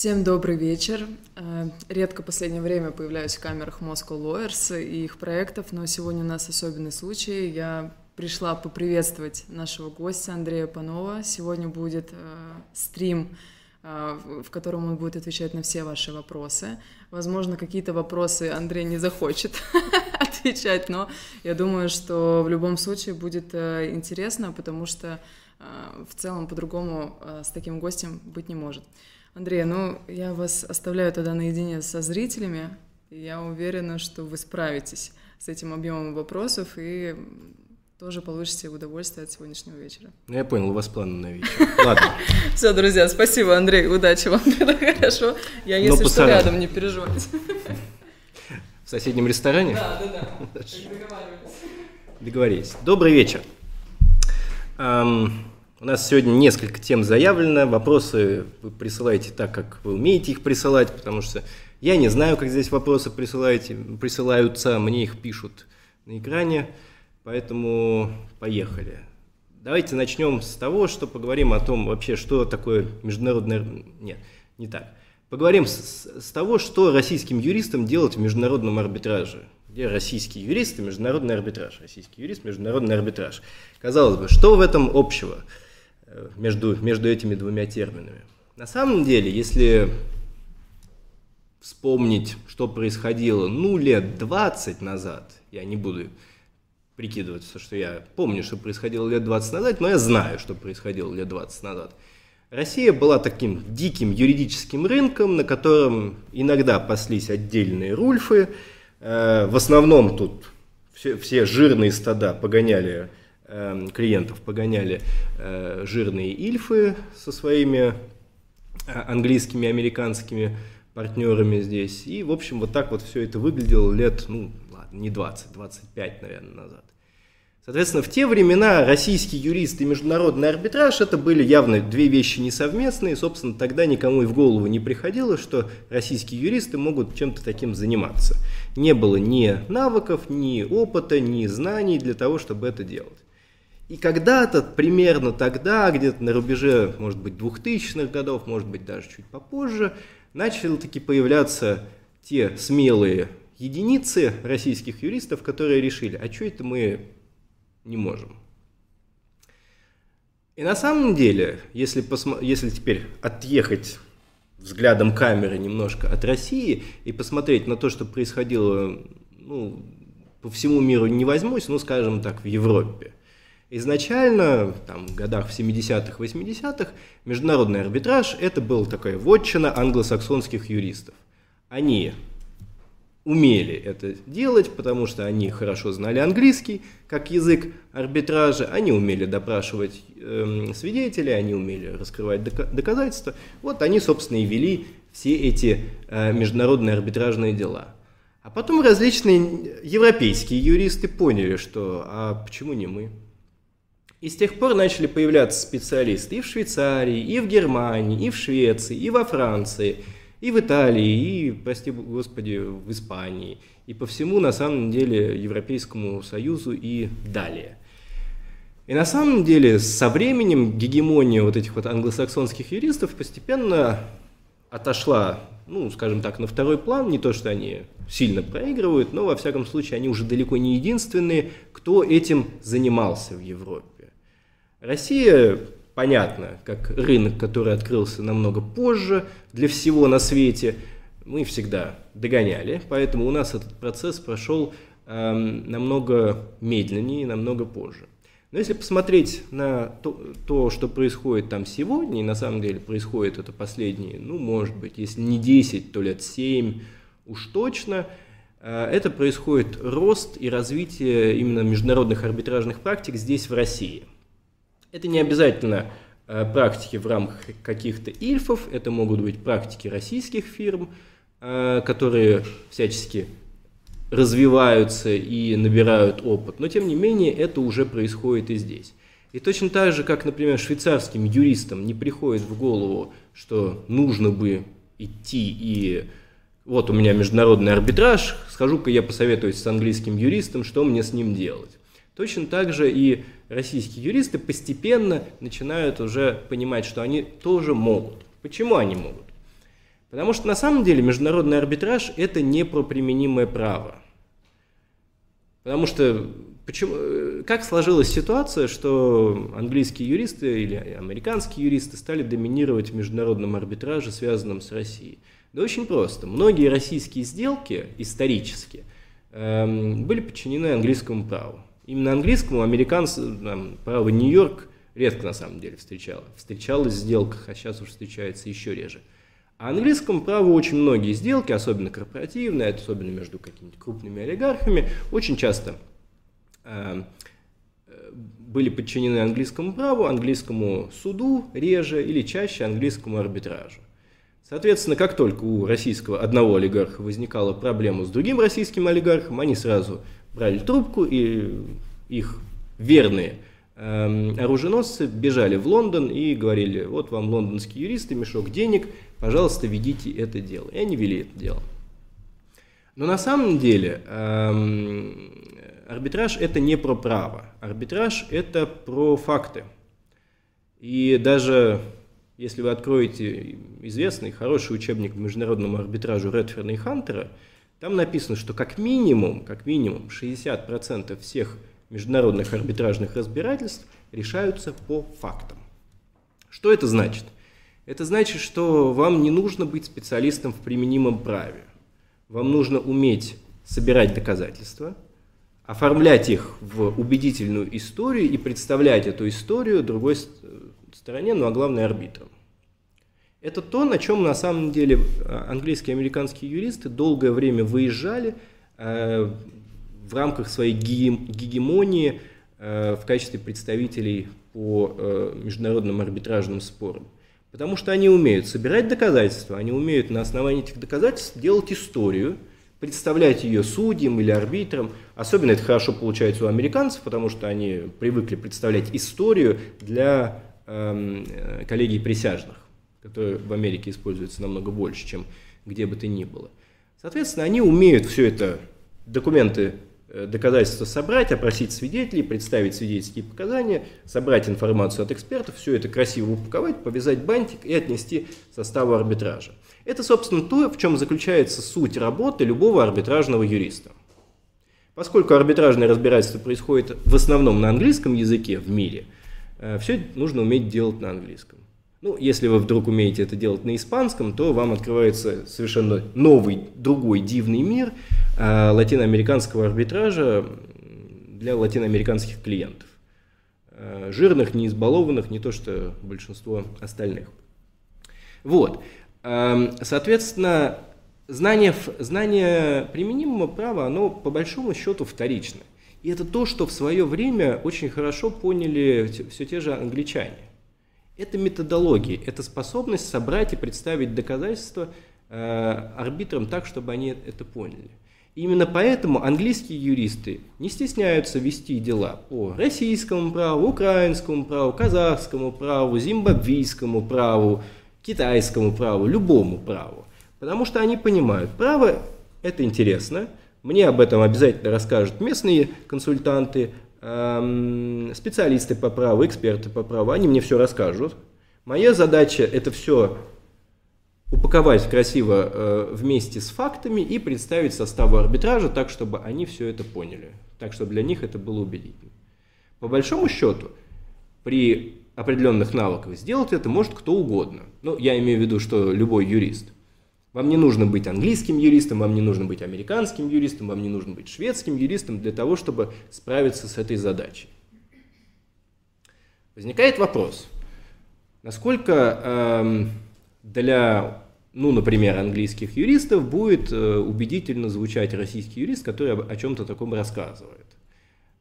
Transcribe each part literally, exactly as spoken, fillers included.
Всем добрый вечер. Редко в последнее время появляюсь в камерах Moscow Lawyers и их проектов, но сегодня у нас особенный случай. Я пришла поприветствовать нашего гостя Андрея Панова. Сегодня будет э, стрим, э, в котором он будет отвечать на все ваши вопросы. Возможно, какие-то вопросы Андрей не захочет отвечать, но я думаю, что в любом случае будет э, интересно, потому что э, в целом по-другому э, с таким гостем быть не может. Андрей, ну я вас оставляю тогда наедине со зрителями. Я уверена, что вы справитесь с этим объемом вопросов и тоже получите удовольствие от сегодняшнего вечера. Ну я понял, у вас планы на вечер. Ладно. Все, друзья, спасибо, Андрей, удачи вам, это хорошо. Я, если что, рядом, не переживайте. В соседнем ресторане? Да, да, да. Договаривались. Договорились. Добрый вечер. У нас сегодня несколько тем заявлено, вопросы вы присылаете так, как вы умеете их присылать, потому что я не знаю, как здесь вопросы присылаете, присылаются, мне их пишут на экране, поэтому поехали. Давайте начнем с того, что поговорим о том вообще, что такое международное... Нет, не так. Поговорим с, с того, что российским юристам делать в международном арбитраже. Где российский юрист и международный арбитраж? Российский юрист, международный арбитраж. Казалось бы, что в этом общего? Между, между этими двумя терминами. На самом деле, если вспомнить, что происходило ну лет двадцать назад, я не буду прикидываться, что я помню, что происходило лет двадцать назад, но я знаю, что происходило лет двадцать назад. Россия была таким диким юридическим рынком, на котором иногда паслись отдельные рульфы. В основном тут все, все жирные стада погоняли клиентов погоняли э, жирные ильфы со своими английскими, американскими партнерами здесь. И, в общем, вот так вот все это выглядело лет, ну, ладно, не двадцать, двадцать пять, наверное, назад. Соответственно, в те времена российский юрист и международный арбитраж – это были явно две вещи несовместные. Собственно, тогда никому и в голову не приходило, что российские юристы могут чем-то таким заниматься. Не было ни навыков, ни опыта, ни знаний для того, чтобы это делать. И когда-то, примерно тогда, где-то на рубеже, может быть, двухтысячных годов, может быть, даже чуть попозже, начали таки появляться те смелые единицы российских юристов, которые решили, а что это мы не можем. И на самом деле, если, посмо... если теперь отъехать взглядом камеры немножко от России и посмотреть на то, что происходило, ну, по всему миру не возьмусь, ну, скажем так, в Европе. Изначально, там, в годах в семидесятых, восьмидесятых, международный арбитраж – это была такая вотчина англосаксонских юристов. Они умели это делать, потому что они хорошо знали английский как язык арбитража, они умели допрашивать э, свидетелей, они умели раскрывать док- доказательства. Вот они, собственно, и вели все эти э, международные арбитражные дела. А потом различные европейские юристы поняли, что «а почему не мы?». И с тех пор начали появляться специалисты и в Швейцарии, и в Германии, и в Швеции, и во Франции, и в Италии, и, прости господи, в Испании, и по всему, на самом деле, Европейскому Союзу и далее. И на самом деле со временем гегемония вот этих вот англосаксонских юристов постепенно отошла, ну, скажем так, на второй план, не то, что они сильно проигрывают, но, во всяком случае, они уже далеко не единственные, кто этим занимался в Европе. Россия, понятно, как рынок, который открылся намного позже для всего на свете, мы всегда догоняли, поэтому у нас этот процесс прошел э, намного медленнее, намного позже. Но если посмотреть на то, то, что происходит там сегодня, и на самом деле происходит это последние, ну, может быть, если не десять, то лет семь, уж точно, это происходит рост и развитие именно международных арбитражных практик здесь, в России. Это не обязательно практики в рамках каких-то ильфов, это могут быть практики российских фирм, которые всячески развиваются и набирают опыт, но тем не менее это уже происходит и здесь. И точно так же, как, например, швейцарским юристам не приходит в голову, что нужно бы идти и вот у меня международный арбитраж, схожу-ка я посоветуюсь с английским юристом, что мне с ним делать. Точно так же и российские юристы постепенно начинают уже понимать, что они тоже могут. Почему они могут? Потому что на самом деле международный арбитраж – это не про применимое право. Потому что почему, как сложилась ситуация, что английские юристы или американские юристы стали доминировать в международном арбитраже, связанном с Россией? Да очень просто. Многие российские сделки исторически эм, были подчинены английскому праву. Именно английскому американцы, там, право Нью-Йорк редко на самом деле встречало. Встречалось в сделках, а сейчас уже встречается еще реже. А английскому праву очень многие сделки, особенно корпоративные, особенно между какими-то крупными олигархами, очень часто э, были подчинены английскому праву, английскому суду реже или чаще английскому арбитражу. Соответственно, как только у российского одного олигарха возникала проблема с другим российским олигархом, они сразу брали трубку, и их верные оруженосцы бежали в Лондон и говорили: вот вам лондонские юристы, мешок денег, пожалуйста, ведите это дело. И они вели это дело. Но на самом деле эм, арбитраж это не про право, арбитраж это про факты. И даже если вы откроете известный, хороший учебник по международному арбитражу Редфорда и Хантера, там написано, что как минимум, как минимум шестьдесят процентов всех международных арбитражных разбирательств решаются по фактам. Что это значит? Это значит, что вам не нужно быть специалистом в применимом праве. Вам нужно уметь собирать доказательства, оформлять их в убедительную историю и представлять эту историю другой стороне, ну а главное арбитрам. Это то, на чем на самом деле английские и американские юристы долгое время выезжали, э, в рамках своей гегемонии э, в качестве представителей по э, международным арбитражным спорам. Потому что они умеют собирать доказательства, они умеют на основании этих доказательств делать историю, представлять ее судьям или арбитрам. Особенно это хорошо получается у американцев, потому что они привыкли представлять историю для э, коллегий присяжных, которые в Америке используются намного больше, чем где бы то ни было. Соответственно, они умеют все это, документы, доказательства собрать, опросить свидетелей, представить свидетельские показания, собрать информацию от экспертов, все это красиво упаковать, повязать бантик и отнести к составу арбитража. Это, собственно, то, в чем заключается суть работы любого арбитражного юриста. Поскольку арбитражное разбирательство происходит в основном на английском языке в мире, все нужно уметь делать на английском. Ну, если вы вдруг умеете это делать на испанском, то вам открывается совершенно новый, другой дивный мир э, латиноамериканского арбитража для латиноамериканских клиентов. Э, жирных, не избалованных, не то что большинство остальных. Вот. Э, соответственно, знание, знание применимого права, оно по большому счету вторично. И это то, что в свое время очень хорошо поняли все те же англичане. Это методология, это способность собрать и представить доказательства э, арбитрам так, чтобы они это поняли. Именно поэтому английские юристы не стесняются вести дела по российскому праву, украинскому праву, казахскому праву, зимбабвийскому праву, китайскому праву, любому праву. Потому что они понимают, право это интересно, мне об этом обязательно расскажут местные консультанты, специалисты по праву, эксперты по праву, они мне все расскажут. Моя задача это все упаковать красиво вместе с фактами и представить составу арбитража так, чтобы они все это поняли, так, чтобы для них это было убедительно. По большому счету, при определенных навыках сделать это может кто угодно. Ну, я имею в виду, что любой юрист. Вам не нужно быть английским юристом, вам не нужно быть американским юристом, вам не нужно быть шведским юристом для того, чтобы справиться с этой задачей. Возникает вопрос, насколько э, для, ну, например, английских юристов будет э, убедительно звучать российский юрист, который об, о чем-то таком рассказывает.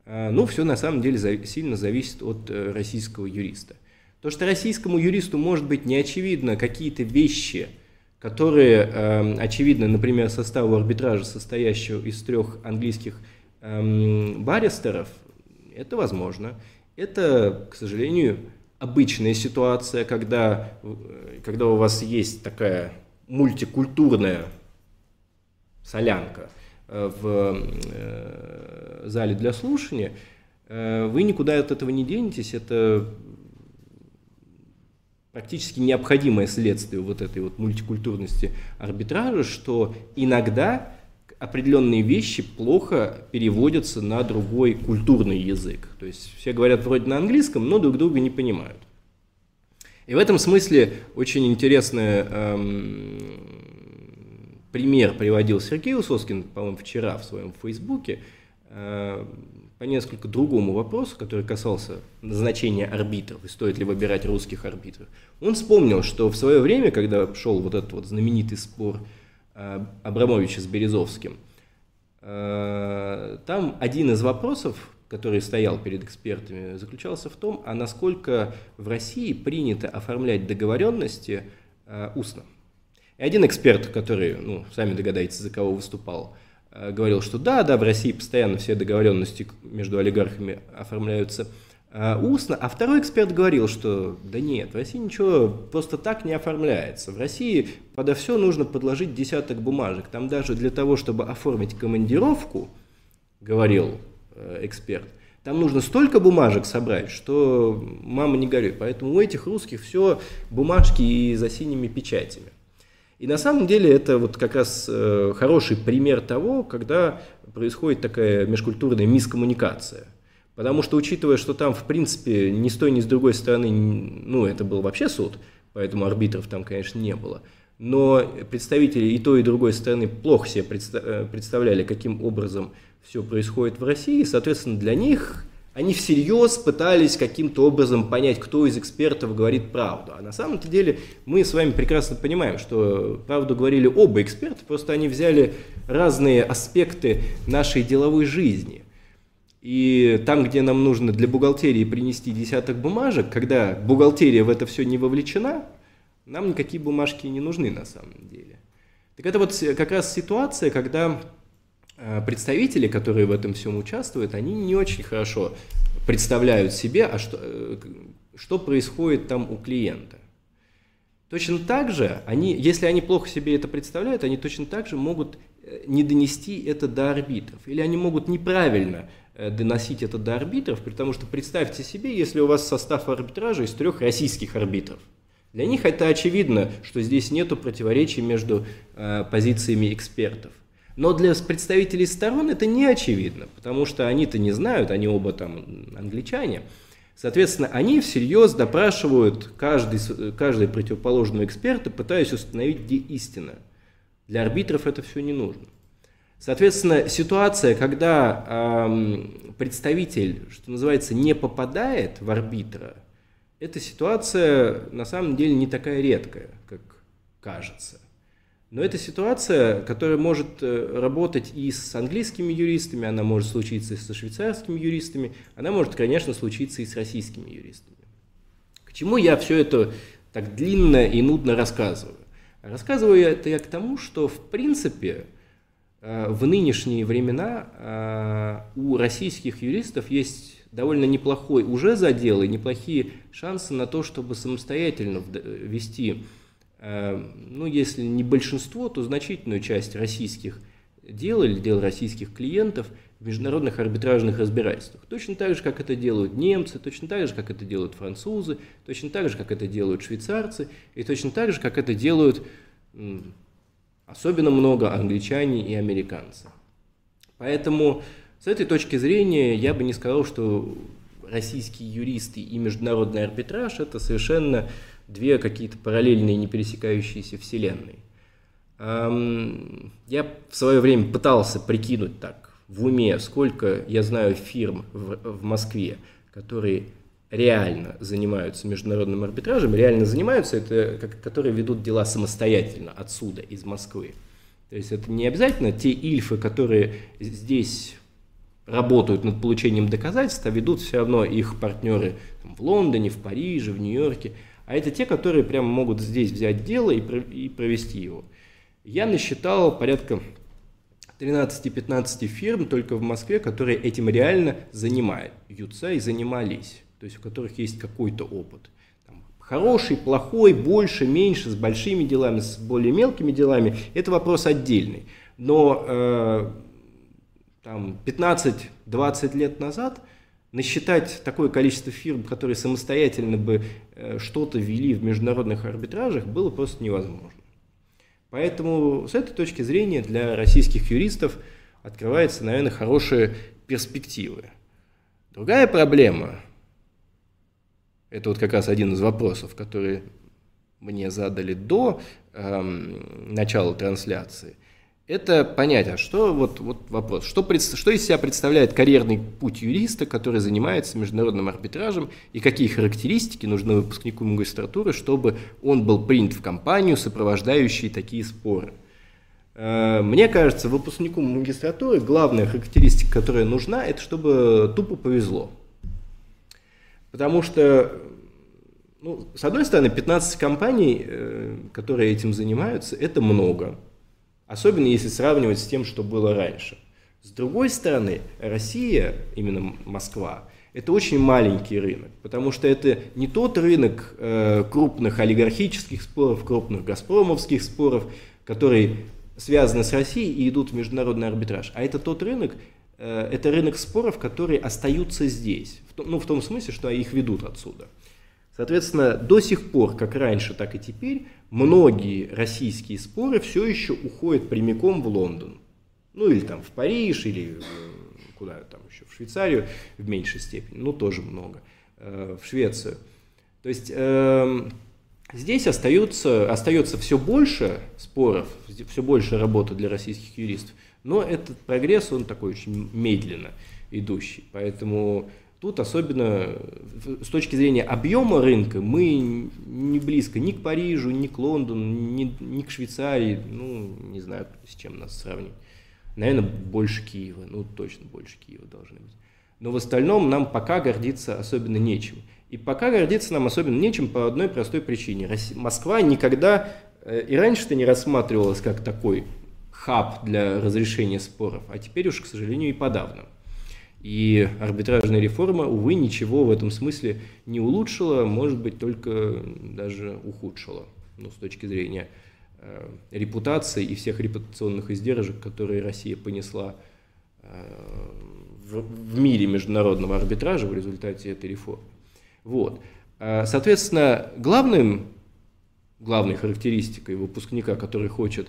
Э, ну, все на самом деле за, сильно зависит от э, российского юриста. То, что российскому юристу может быть не очевидно какие-то вещи, которые э, очевидно, например, составу арбитража, состоящего из трех английских э, баристеров, это возможно. Это, к сожалению, обычная ситуация, когда, когда у вас есть такая мультикультурная солянка в э, зале для слушания, э, вы никуда от этого не денетесь, это практически необходимое следствие вот этой вот мультикультурности арбитража, что иногда определенные вещи плохо переводятся на другой культурный язык. То есть все говорят вроде на английском, но друг друга не понимают. И в этом смысле очень интересный эм, пример приводил Сергей Усоскин, по-моему, вчера в своем Фейсбуке, э, по несколько другому вопросу, который касался назначения арбитров и стоит ли выбирать русских арбитров. Он вспомнил, что в свое время, когда шел вот этот вот знаменитый спор Абрамовича с Березовским, там один из вопросов, который стоял перед экспертами, заключался в том, а насколько в России принято оформлять договоренности устно. И один эксперт, который, ну, сами догадаетесь, за кого выступал, говорил, что да, да, в России постоянно все договоренности между олигархами оформляются устно, а второй эксперт говорил, что да нет, в России ничего просто так не оформляется. В России подо все нужно подложить десяток бумажек. Там даже для того, чтобы оформить командировку, говорил эксперт, там нужно столько бумажек собрать, что мама не горюй. Поэтому у этих русских все бумажки и за синими печатями. И на самом деле это вот как раз хороший пример того, когда происходит такая межкультурная мискоммуникация. Потому что, учитывая, что там, в принципе, ни с той, ни с другой стороны, ну, это был вообще суд, поэтому арбитров там, конечно, не было. Но представители и той, и другой стороны плохо себе представляли, каким образом все происходит в России. Соответственно, для них они всерьез пытались каким-то образом понять, кто из экспертов говорит правду. А на самом-то деле мы с вами прекрасно понимаем, что правду говорили оба эксперта, просто они взяли разные аспекты нашей деловой жизни. И там, где нам нужно для бухгалтерии принести десяток бумажек, когда бухгалтерия в это все не вовлечена, нам никакие бумажки не нужны на самом деле. Так это вот как раз ситуация, когда представители, которые в этом всем участвуют, они не очень хорошо представляют себе, а что, что происходит там у клиента. Точно так же, они, если они плохо себе это представляют, они точно так же могут не донести это до арбитров. Или они могут неправильно доносить это до арбитров, потому что представьте себе, если у вас состав арбитража из трех российских арбитров. Для них это очевидно, что здесь нету противоречий между э, позициями экспертов. Но для представителей сторон это не очевидно, потому что они-то не знают, они оба там англичане. Соответственно, они всерьез допрашивают каждый, каждый противоположного эксперта, пытаясь установить, где истина. Для арбитров это все не нужно. Соответственно, ситуация, когда эм, представитель, что называется, не попадает в арбитра, эта ситуация на самом деле не такая редкая, как кажется. Но это ситуация, которая может работать и с английскими юристами, она может случиться и со швейцарскими юристами, она может, конечно, случиться и с российскими юристами. К чему я все это так длинно и нудно рассказываю? Рассказываю это я к тому, что, в принципе, в нынешние времена у российских юристов есть довольно неплохой уже задел и неплохие шансы на то, чтобы самостоятельно вести, ну, если не большинство, то значительную часть российских дел или дел российских клиентов в международных арбитражных разбирательствах. Точно так же, как это делают немцы, точно так же, как это делают французы, точно так же, как это делают швейцарцы, и точно так же, как это делают особенно много англичане и американцы. Поэтому с этой точки зрения я бы не сказал, что российские юристы и международный арбитраж – это совершенно две какие-то параллельные, не пересекающиеся вселенные. Я в свое время пытался прикинуть так в уме, сколько я знаю фирм в Москве, которые реально занимаются международным арбитражем, реально занимаются, это которые ведут дела самостоятельно отсюда, из Москвы. То есть это не обязательно те ильфы, которые здесь работают над получением доказательств, а ведут все равно их партнеры там, в Лондоне, в Париже, в Нью-Йорке. А это те, которые прямо могут здесь взять дело и, и провести его. Я насчитал порядка тринадцати-пятнадцати фирм только в Москве, которые этим реально занимаются и занимались. То есть у которых есть какой-то опыт. Там, хороший, плохой, больше, меньше, с большими делами, с более мелкими делами. Это вопрос отдельный. Но э, пятнадцать-двадцать лет назад насчитать такое количество фирм, которые самостоятельно бы что-то вели в международных арбитражах, было просто невозможно. Поэтому с этой точки зрения для российских юристов открываются, наверное, хорошие перспективы. Другая проблема, это вот как раз один из вопросов, который мне задали до эм, начала трансляции, это понять, а что, вот, вот вопрос, что, что из себя представляет карьерный путь юриста, который занимается международным арбитражем, и какие характеристики нужны выпускнику магистратуры, чтобы он был принят в компанию, сопровождающую такие споры. Мне кажется, выпускнику магистратуры главная характеристика, которая нужна, это чтобы тупо повезло. Потому что, ну, с одной стороны, пятнадцать компаний, которые этим занимаются, это много. Особенно если сравнивать с тем, что было раньше. С другой стороны, Россия, именно Москва, это очень маленький рынок, потому что это не тот рынок э, крупных олигархических споров, крупных газпромовских споров, которые связаны с Россией и идут в международный арбитраж, а это тот рынок, э, это рынок споров, которые остаются здесь, в том, ну, в том смысле, что их ведут отсюда. Соответственно, до сих пор, как раньше, так и теперь, многие российские споры все еще уходят прямиком в Лондон. Ну или там в Париж, или куда там еще, в Швейцарию в меньшей степени, ну тоже много, в Швецию. То есть э, здесь остается, остается все больше споров, все больше работы для российских юристов, но этот прогресс, он такой очень медленно идущий, поэтому... Тут особенно с точки зрения объема рынка мы не близко ни к Парижу, ни к Лондону, ни, ни к Швейцарии. Ну, не знаю, с чем нас сравнить. Наверное, больше Киева. Ну, точно больше Киева должны быть. Но в остальном нам пока гордиться особенно нечем. И пока гордиться нам особенно нечем по одной простой причине. Россия, Москва никогда и раньше-то не рассматривалась как такой хаб для разрешения споров. А теперь уж, к сожалению, и подавно. И арбитражная реформа, увы, ничего в этом смысле не улучшила, может быть, только даже ухудшила. Ну, с точки зрения э, репутации и всех репутационных издержек, которые Россия понесла э, в, в мире международного арбитража в результате этой реформы. Вот. Соответственно, главным, главной характеристикой выпускника, который хочет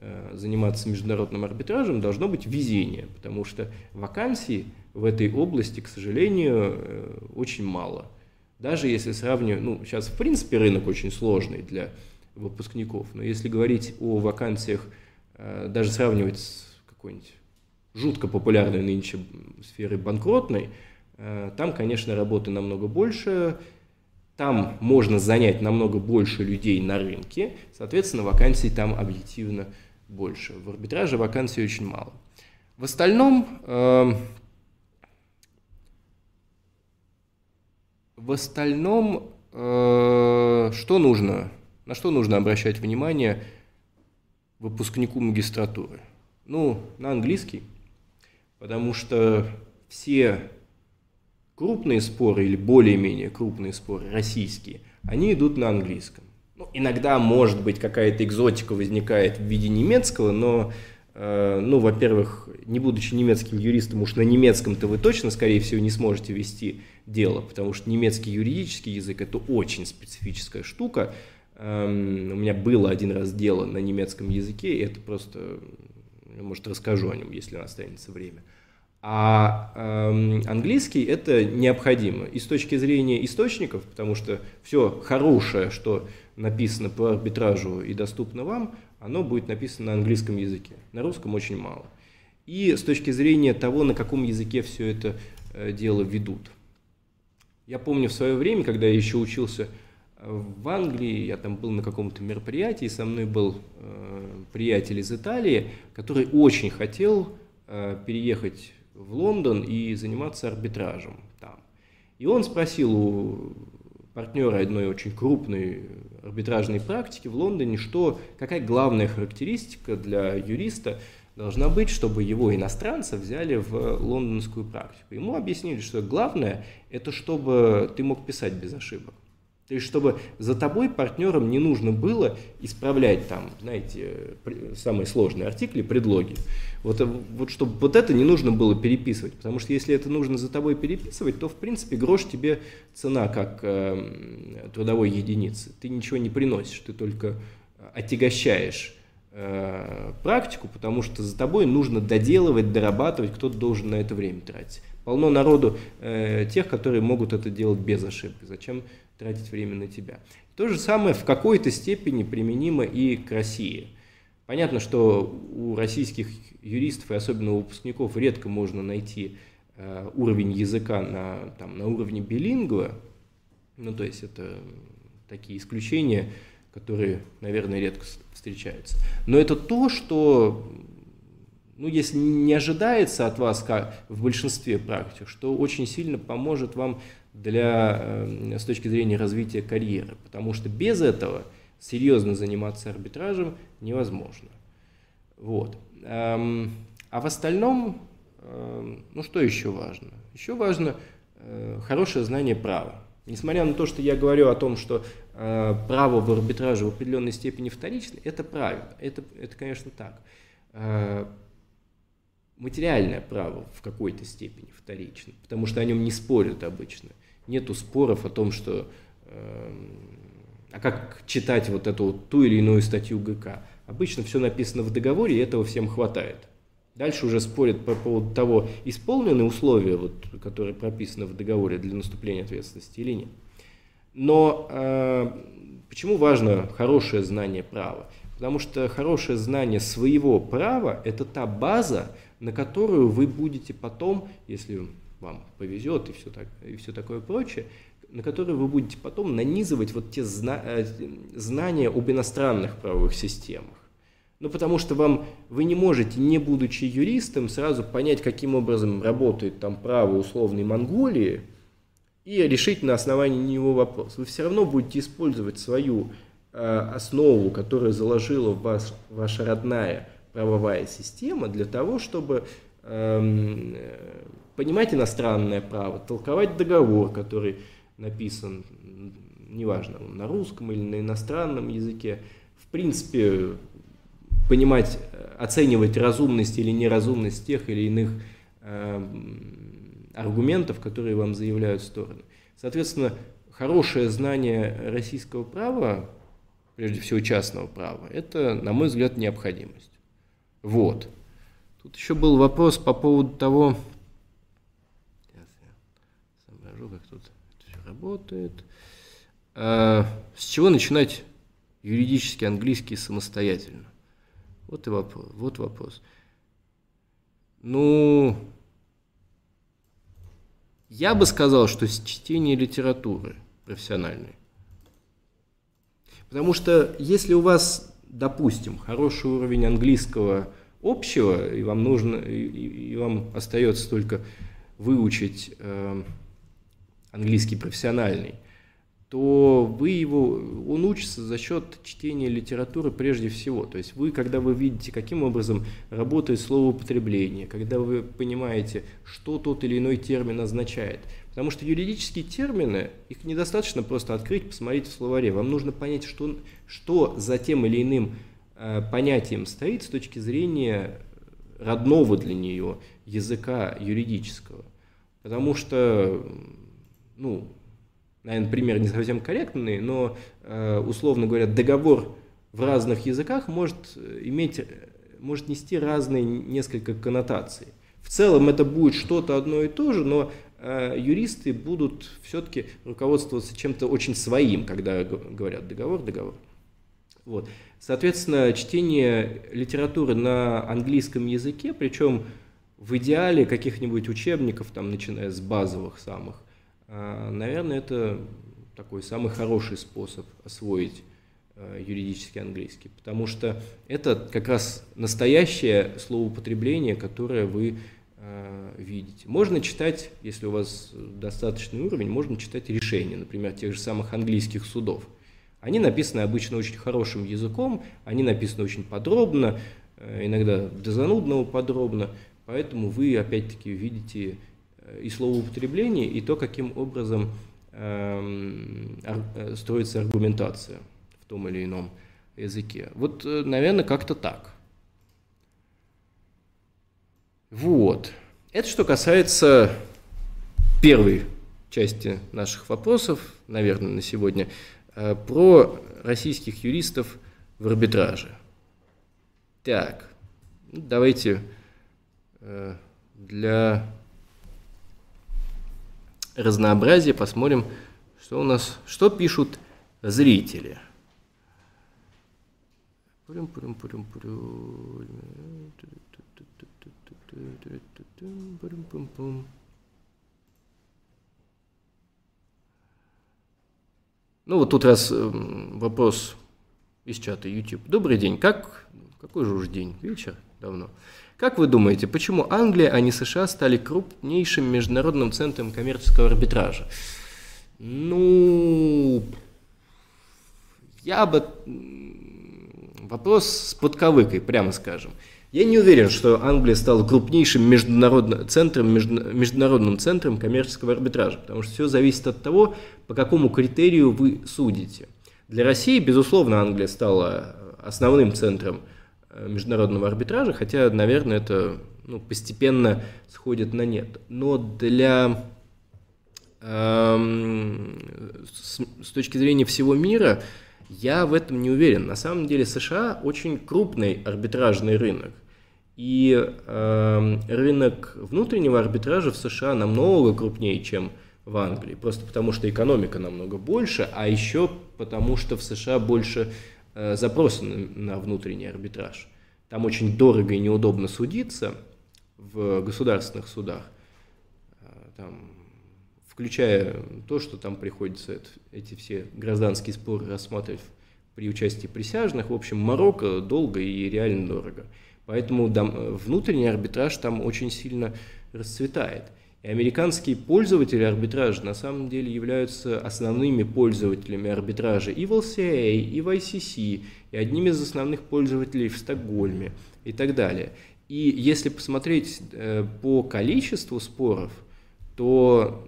э, заниматься международным арбитражем, должно быть везение, потому что вакансии в этой области, к сожалению, очень мало. Даже если сравнивать, ну, сейчас, в принципе, рынок очень сложный для выпускников, но если говорить о вакансиях, даже сравнивать с какой-нибудь жутко популярной нынче сферой банкротной, там, конечно, работы намного больше, там можно занять намного больше людей на рынке, соответственно, вакансий там объективно больше. В арбитраже вакансий очень мало. В остальном... В остальном, э, что нужно, на что нужно обращать внимание выпускнику магистратуры? Ну, на английский, потому что все крупные споры или более-менее крупные споры российские, они идут на английском. Ну, иногда, может быть, какая-то экзотика возникает в виде немецкого, но, э, ну, во-первых, не будучи немецким юристом, уж на немецком-то вы точно, скорее всего, не сможете вести дело, потому что немецкий юридический язык – это очень специфическая штука. У меня было один раз дело на немецком языке, и это просто, может, расскажу о нем, если останется время. А английский – это необходимо и с точки зрения источников, потому что все хорошее, что написано по арбитражу и доступно вам, оно будет написано на английском языке, на русском очень мало. И с точки зрения того, на каком языке все это дело ведут. Я помню в свое время, когда я еще учился в Англии, я там был на каком-то мероприятии, со мной был э, приятель из Италии, который очень хотел э, переехать в Лондон и заниматься арбитражем там. И он спросил у партнера одной очень крупной арбитражной практики в Лондоне, что, какая главная характеристика для юриста должна быть, чтобы его иностранца взяли в лондонскую практику. Ему объяснили, что главное – это чтобы ты мог писать без ошибок. То есть, чтобы за тобой партнерам не нужно было исправлять там, знаете, самые сложные артикли, предлоги. Вот, вот чтобы вот это не нужно было переписывать. Потому что если это нужно за тобой переписывать, то, в принципе, грош тебе цена как э, трудовой единицы. Ты ничего не приносишь, ты только отягощаешь э, практику, потому что за тобой нужно доделывать, дорабатывать, кто-то должен на это время тратить. Полно народу э, тех, которые могут это делать без ошибки. Зачем тратить время на тебя? То же самое в какой-то степени применимо и к России. Понятно, что у российских юристов и особенно у выпускников редко можно найти э, уровень языка на, там, на уровне билингва. Ну, то есть это такие исключения, которые, наверное, редко встречаются. Но это то, что... Ну, если не ожидается от вас, как в большинстве практик, что очень сильно поможет вам для, с точки зрения развития карьеры. Потому что без этого серьезно заниматься арбитражем невозможно. Вот. А в остальном, ну что еще важно? Еще важно хорошее знание права. Несмотря на то, что я говорю о том, что право в арбитраже в определенной степени вторично, это правильно, это, это конечно, так. Материальное право в какой-то степени вторично, потому что о нем не спорят обычно. Нету споров о том, что э, а как читать вот эту вот, ту или иную статью ГК. Обычно все написано в договоре, и этого всем хватает. Дальше уже спорят по поводу того, исполнены условия, вот, которые прописаны в договоре для наступления ответственности или нет. Но э, почему важно хорошее знание права? Потому что хорошее знание своего права – это та база, на которую вы будете потом, если вам повезет и все, так, и все такое прочее, на которую вы будете потом нанизывать вот те зна знания об иностранных правовых системах. Ну, потому что вам, вы не можете, не будучи юристом, сразу понять, каким образом работает там право условной Монголии и решить на основании него вопрос. Вы все равно будете использовать свою э, основу, которую заложила в вас ваша родная правовая система для того, чтобы э, понимать иностранное право, толковать договор, который написан, неважно, на русском или на иностранном языке, в принципе, понимать, оценивать разумность или неразумность тех или иных э, аргументов, которые вам заявляют стороны. Соответственно, хорошее знание российского права, прежде всего частного права, это, на мой взгляд, необходимость. Вот. Тут еще был вопрос по поводу того, сейчас я соображу, как тут это все работает. А, с чего начинать юридический английский самостоятельно? Вот и вопрос. Вот вопрос. Ну, я бы сказал, что с чтения литературы профессиональной. Потому что если у вас, допустим, хороший уровень английского общего, и вам нужно, и, и вам остается только выучить э, английский профессиональный, то вы его, он учится за счет чтения литературы прежде всего. То есть вы, когда вы видите, каким образом работает словоупотребление, когда вы понимаете, что тот или иной термин означает. Потому что юридические термины, их недостаточно просто открыть, посмотреть в словаре. Вам нужно понять, что, что за тем или иным э, понятием стоит с точки зрения родного для нее языка юридического. Потому что, ну, наверное, пример не совсем корректный, но, э, условно говоря, договор в разных языках может иметь, может нести разные несколько коннотаций. В целом это будет что-то одно и то же, но юристы будут все-таки руководствоваться чем-то очень своим, когда говорят договор, договор. Вот. Соответственно, чтение литературы на английском языке, причем в идеале каких-нибудь учебников, там, начиная с базовых самых, наверное, это такой самый хороший способ освоить юридический английский, потому что это как раз настоящее словоупотребление, которое вы видите. Можно читать, если у вас достаточный уровень, можно читать решения, например, тех же самых английских судов. Они написаны обычно очень хорошим языком, они написаны очень подробно, иногда до занудного подробно, поэтому вы опять-таки видите и словоупотребление, и то, каким образом э, строится аргументация в том или ином языке. Вот, наверное, как-то так. Вот. Это что касается первой части наших вопросов, наверное, на сегодня, про российских юристов в арбитраже. Так, давайте для разнообразия посмотрим, что у нас, что пишут зрители. Ну вот тут раз вопрос из чата YouTube. Добрый день. Как, какой же уж день? Вечер давно. Как вы думаете, почему Англия, а не США, стали крупнейшим международным центром коммерческого арбитража? Ну, я бы... Вопрос с подковыкой, прямо скажем. Я не уверен, что Англия стала крупнейшим международным центром, международным центром коммерческого арбитража, потому что все зависит от того, по какому критерию вы судите. Для России, безусловно, Англия стала основным центром международного арбитража, хотя, наверное, это ну, постепенно сходит на нет. Но для, эм, с, с точки зрения всего мира, я в этом не уверен. На самом деле США очень крупный арбитражный рынок. И э, рынок внутреннего арбитража в США намного крупнее, чем в Англии. Просто потому, что экономика намного больше, а еще потому, что в США больше э, запроса на, на внутренний арбитраж. Там очень дорого и неудобно судиться в государственных судах. Там... включая то, что там приходится это, эти все гражданские споры рассматривать при участии присяжных. В общем, Марокко долго и реально дорого. Поэтому там, внутренний арбитраж там очень сильно расцветает. И американские пользователи арбитража на самом деле являются основными пользователями арбитража и в эл си эй, и в ай си си, и одними из основных пользователей в Стокгольме и так далее. И если посмотреть э, по количеству споров, то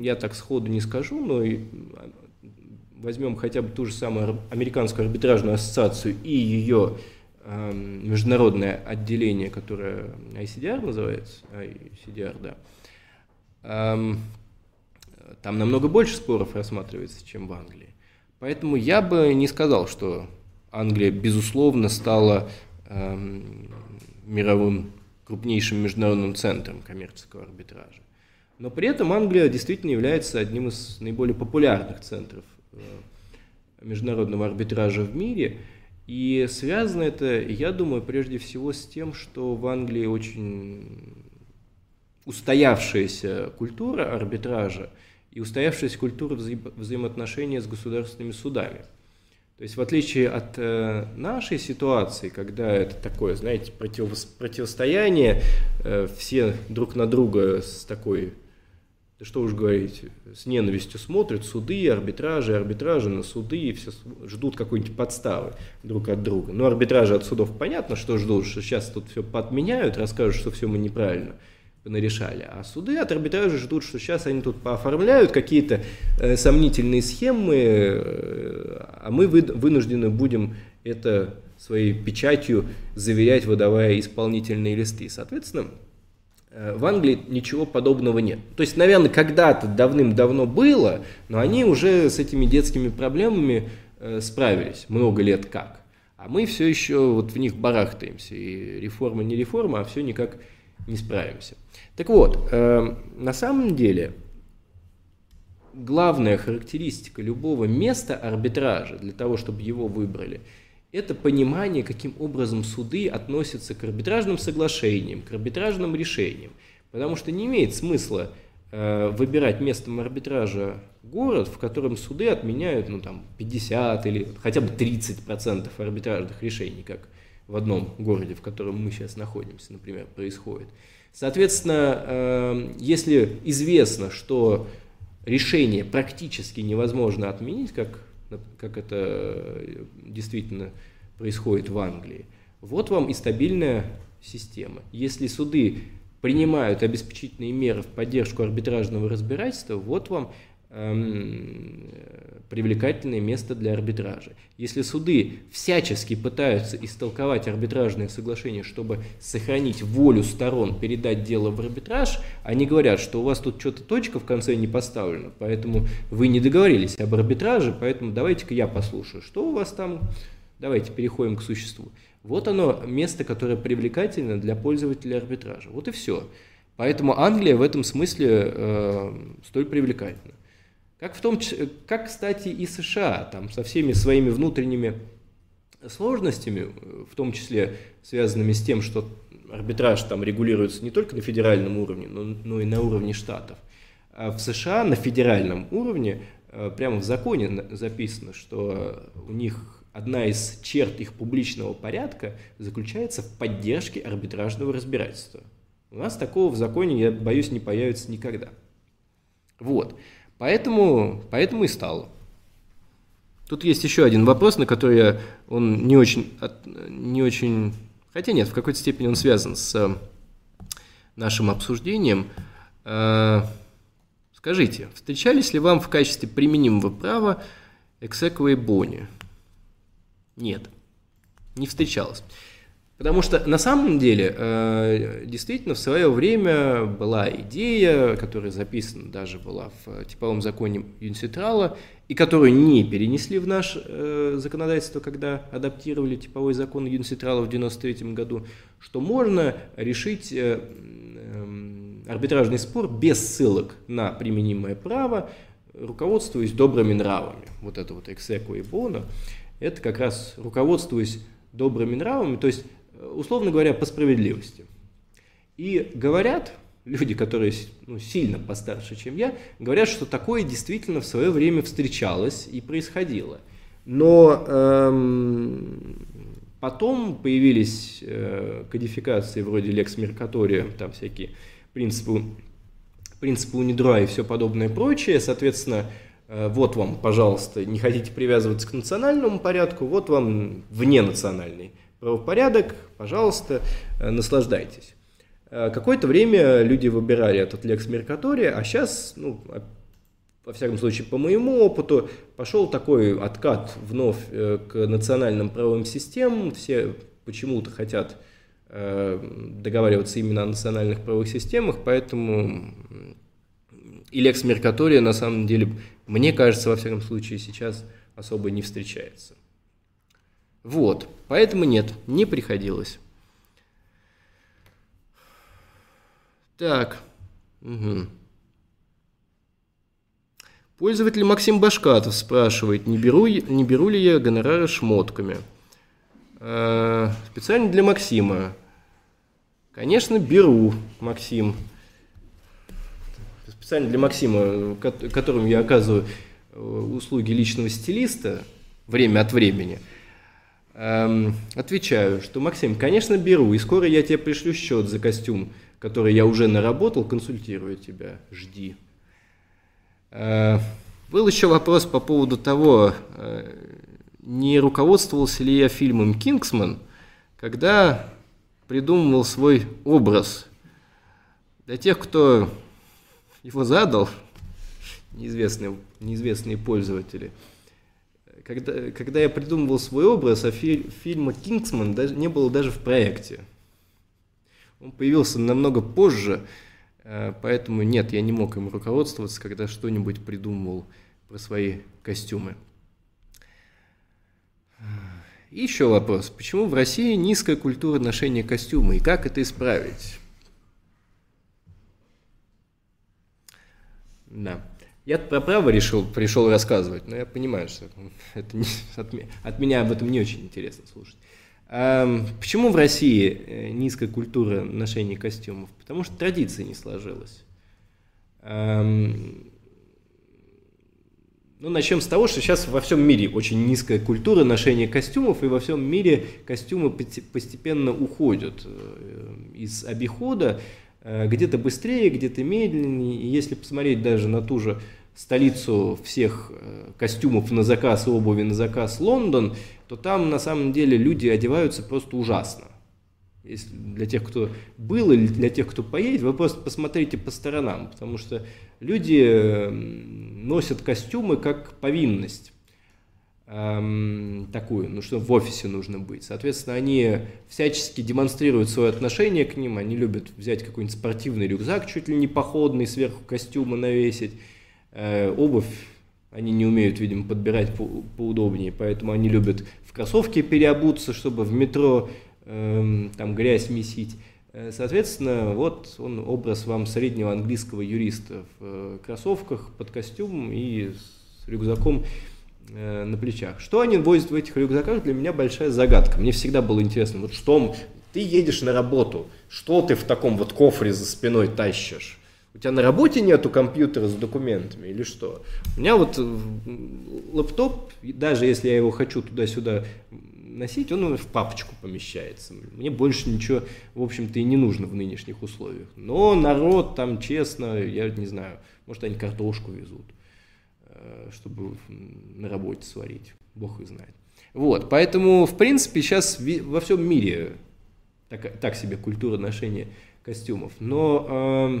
я так сходу не скажу, но возьмем хотя бы ту же самую Американскую арбитражную ассоциацию и ее э, международное отделение, которое ай си ди ар называется, ай си ди ар, да. Эм, там намного больше споров рассматривается, чем в Англии. Поэтому я бы не сказал, что Англия, безусловно, стала э, мировым крупнейшим международным центром коммерческого арбитража. Но при этом Англия действительно является одним из наиболее популярных центров международного арбитража в мире. И связано это, я думаю, прежде всего с тем, что в Англии очень устоявшаяся культура арбитража и устоявшаяся культура вза- взаимоотношения с государственными судами. То есть в отличие от э, нашей ситуации, когда это такое, знаете, противос- противостояние, э, все друг на друга с такой... Да что уж говорить, с ненавистью смотрят суды, арбитражи, арбитражи на суды, и все ждут какой-нибудь подставы друг от друга. Но арбитражи от судов понятно, что ждут, что сейчас тут все подменяют, расскажут, что все мы неправильно понарешали. А суды от арбитража ждут, что сейчас они тут пооформляют какие-то э, сомнительные схемы, э, а мы вы, вынуждены будем это своей печатью заверять, выдавая исполнительные листы. Соответственно, в Англии ничего подобного нет. То есть, наверное, когда-то давным-давно было, но они уже с этими детскими проблемами э, справились много лет как. А мы все еще вот в них барахтаемся. И реформа не реформа, а все никак не справимся. Так вот, э, на самом деле, главная характеристика любого места арбитража для того, чтобы его выбрали, это понимание, каким образом суды относятся к арбитражным соглашениям, к арбитражным решениям. Потому что не имеет смысла э, выбирать местом арбитража город, в котором суды отменяют ну, там, пятьдесят или хотя бы тридцать процентов арбитражных решений, как в одном городе, в котором мы сейчас находимся, например, происходит. Соответственно, э, если известно, что решение практически невозможно отменить, как как это действительно происходит в Англии. Вот вам и стабильная система. Если суды принимают обеспечительные меры в поддержку арбитражного разбирательства, вот вам привлекательное место для арбитража. Если суды всячески пытаются истолковать арбитражные соглашения, чтобы сохранить волю сторон, передать дело в арбитраж, они говорят, что у вас тут что-то точка в конце не поставлена, поэтому вы не договорились об арбитраже, поэтому давайте-ка я послушаю, что у вас там, давайте переходим к существу. Вот оно место, которое привлекательно для пользователя арбитража. Вот и все. Поэтому Англия в этом смысле э, столь привлекательна. Как, в том, как, кстати, и США, там, со всеми своими внутренними сложностями, в том числе связанными с тем, что арбитраж там регулируется не только на федеральном уровне, но, но и на уровне штатов. А в США на федеральном уровне прямо в законе записано, что у них одна из черт их публичного порядка заключается в поддержке арбитражного разбирательства. У нас такого в законе, я боюсь, не появится никогда. Вот. Поэтому, поэтому и стало. Тут есть еще один вопрос, на который я, он не очень, не очень... Хотя нет, в какой-то степени он связан с нашим обсуждением. Скажите, встречались ли вам в качестве применимого права эксекве бони? Нет, не встречалась. Потому что на самом деле действительно в свое время была идея, которая записана даже была в типовом законе Юнситрала, и которую не перенесли в наше законодательство, когда адаптировали типовой закон Юнситрала в тысяча девятьсот девяносто третьем году, что можно решить арбитражный спор без ссылок на применимое право, руководствуясь добрыми нравами. Вот это вот эксекуа и боно, это как раз руководствуясь добрыми нравами, то есть условно говоря, по справедливости. И говорят, люди, которые ну, сильно постарше, чем я, говорят, что такое действительно в свое время встречалось и происходило. Но эм, потом появились э, кодификации вроде Lex Mercatoria, там всякие принципы, принципы Unidroit и все подобное прочее. Соответственно, э, вот вам, пожалуйста, не хотите привязываться к национальному порядку, вот вам вненациональный правопорядок, пожалуйста, наслаждайтесь. Какое-то время люди выбирали этот Lex Mercatoria, а сейчас, ну, во всяком случае, по моему опыту, пошел такой откат вновь к национальным правовым системам. Все почему-то хотят договариваться именно о национальных правовых системах, поэтому и Lex Mercatoria, на самом деле, мне кажется, во всяком случае, сейчас особо не встречается. Вот, поэтому нет, не приходилось. Так. Угу. Пользователь Максим Башкатов спрашивает, не беру, не беру ли я гонорары шмотками. Э, специально для Максима. Конечно, беру, Максим. Специально для Максима, которому я оказываю услуги личного стилиста время от времени. Отвечаю, что, Максим, конечно, беру, и скоро я тебе пришлю счет за костюм, который я уже наработал, консультирую тебя, жди. Был еще вопрос по поводу того, не руководствовался ли я фильмом «Кингсман», когда придумывал свой образ. Для тех, кто его задал, неизвестные, неизвестные пользователи, Когда, когда я придумывал свой образ, а фи, фильма «Кингсман» даже, не было даже в проекте. Он появился намного позже, поэтому нет, я не мог им руководствоваться, когда что-нибудь придумывал про свои костюмы. И еще вопрос. Почему в России низкая культура ношения костюма и как это исправить? Да. Я про право решил, пришел рассказывать, но я понимаю, что это не, от, от меня об этом не очень интересно слушать. А почему в России низкая культура ношения костюмов? Потому что традиция не сложилась. А, ну, начнем с того, что сейчас во всем мире очень низкая культура ношения костюмов, и во всем мире костюмы постепенно уходят из обихода. Где-то быстрее, где-то медленнее. И если посмотреть даже на ту же столицу всех костюмов на заказ и обуви на заказ Лондон, то там на самом деле люди одеваются просто ужасно. Если для тех, кто был или для тех, кто поедет, вы просто посмотрите по сторонам, потому что люди носят костюмы как повинность эм, такую, ну что в офисе нужно быть. Соответственно, они всячески демонстрируют свое отношение к ним, они любят взять какой-нибудь спортивный рюкзак, чуть ли не походный, сверху костюма навесить, э, обувь они не умеют, видимо, подбирать по- поудобнее, поэтому они любят в кроссовки переобуться, чтобы в метро э, там грязь месить. Соответственно, вот он, образ вам среднего английского юриста в кроссовках, под костюм и с рюкзаком на плечах. Что они возят в этих рюкзаках, для меня большая загадка. Мне всегда было интересно, вот что ты едешь на работу, что ты в таком вот кофре за спиной тащишь? У тебя на работе нету компьютера с документами или что? У меня вот лэптоп, даже если я его хочу туда-сюда носить, он в папочку помещается. Мне больше ничего, в общем-то, и не нужно в нынешних условиях. Но народ там, честно, я не знаю, может, они картошку везут, чтобы на работе сварить. Бог их знает. Вот, поэтому, в принципе, сейчас во всем мире так, так себе культура ношения костюмов. Но э,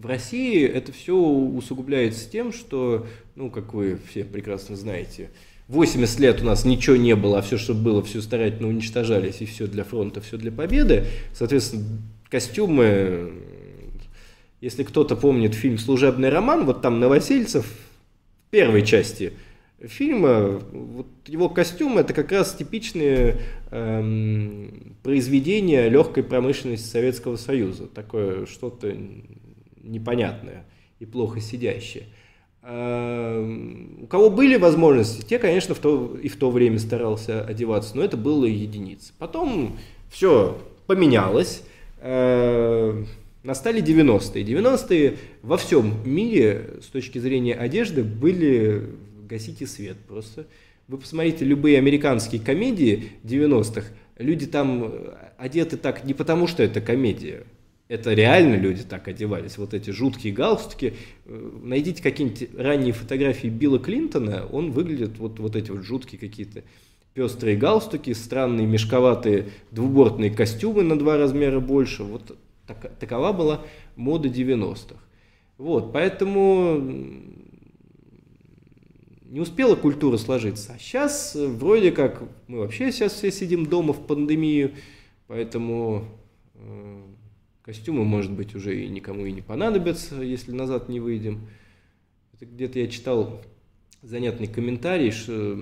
в России это все усугубляется тем, что, ну, как вы все прекрасно знаете, восемьдесят лет у нас ничего не было, а все, что было, все старательно уничтожались, и все для фронта, все для победы. Соответственно, костюмы, если кто-то помнит фильм «Служебный роман», вот там Новосельцев в первой части фильма, вот его костюмы – это как раз типичные эм, произведения легкой промышленности Советского Союза, такое что-то непонятное и плохо сидящее. У кого были возможности, те, конечно, в то, и в то время старался одеваться, но это было единицы. Потом все поменялось, настали девяностые. девяностые во всем мире с точки зрения одежды были «гасите свет» просто. Вы посмотрите любые американские комедии девяностых, люди там одеты так не потому, что это комедия. Это реально люди так одевались, вот эти жуткие галстуки. Найдите какие-нибудь ранние фотографии Билла Клинтона, он выглядит вот, вот эти вот жуткие какие-то пестрые галстуки, странные мешковатые двубортные костюмы на два размера больше. Вот так, такова была мода девяностых. Вот, поэтому не успела культура сложиться. А сейчас вроде как мы вообще сейчас все сидим дома в пандемию, поэтому... Костюмы, может быть, уже и никому и не понадобятся, если назад не выйдем. Это где-то я читал занятный комментарий, что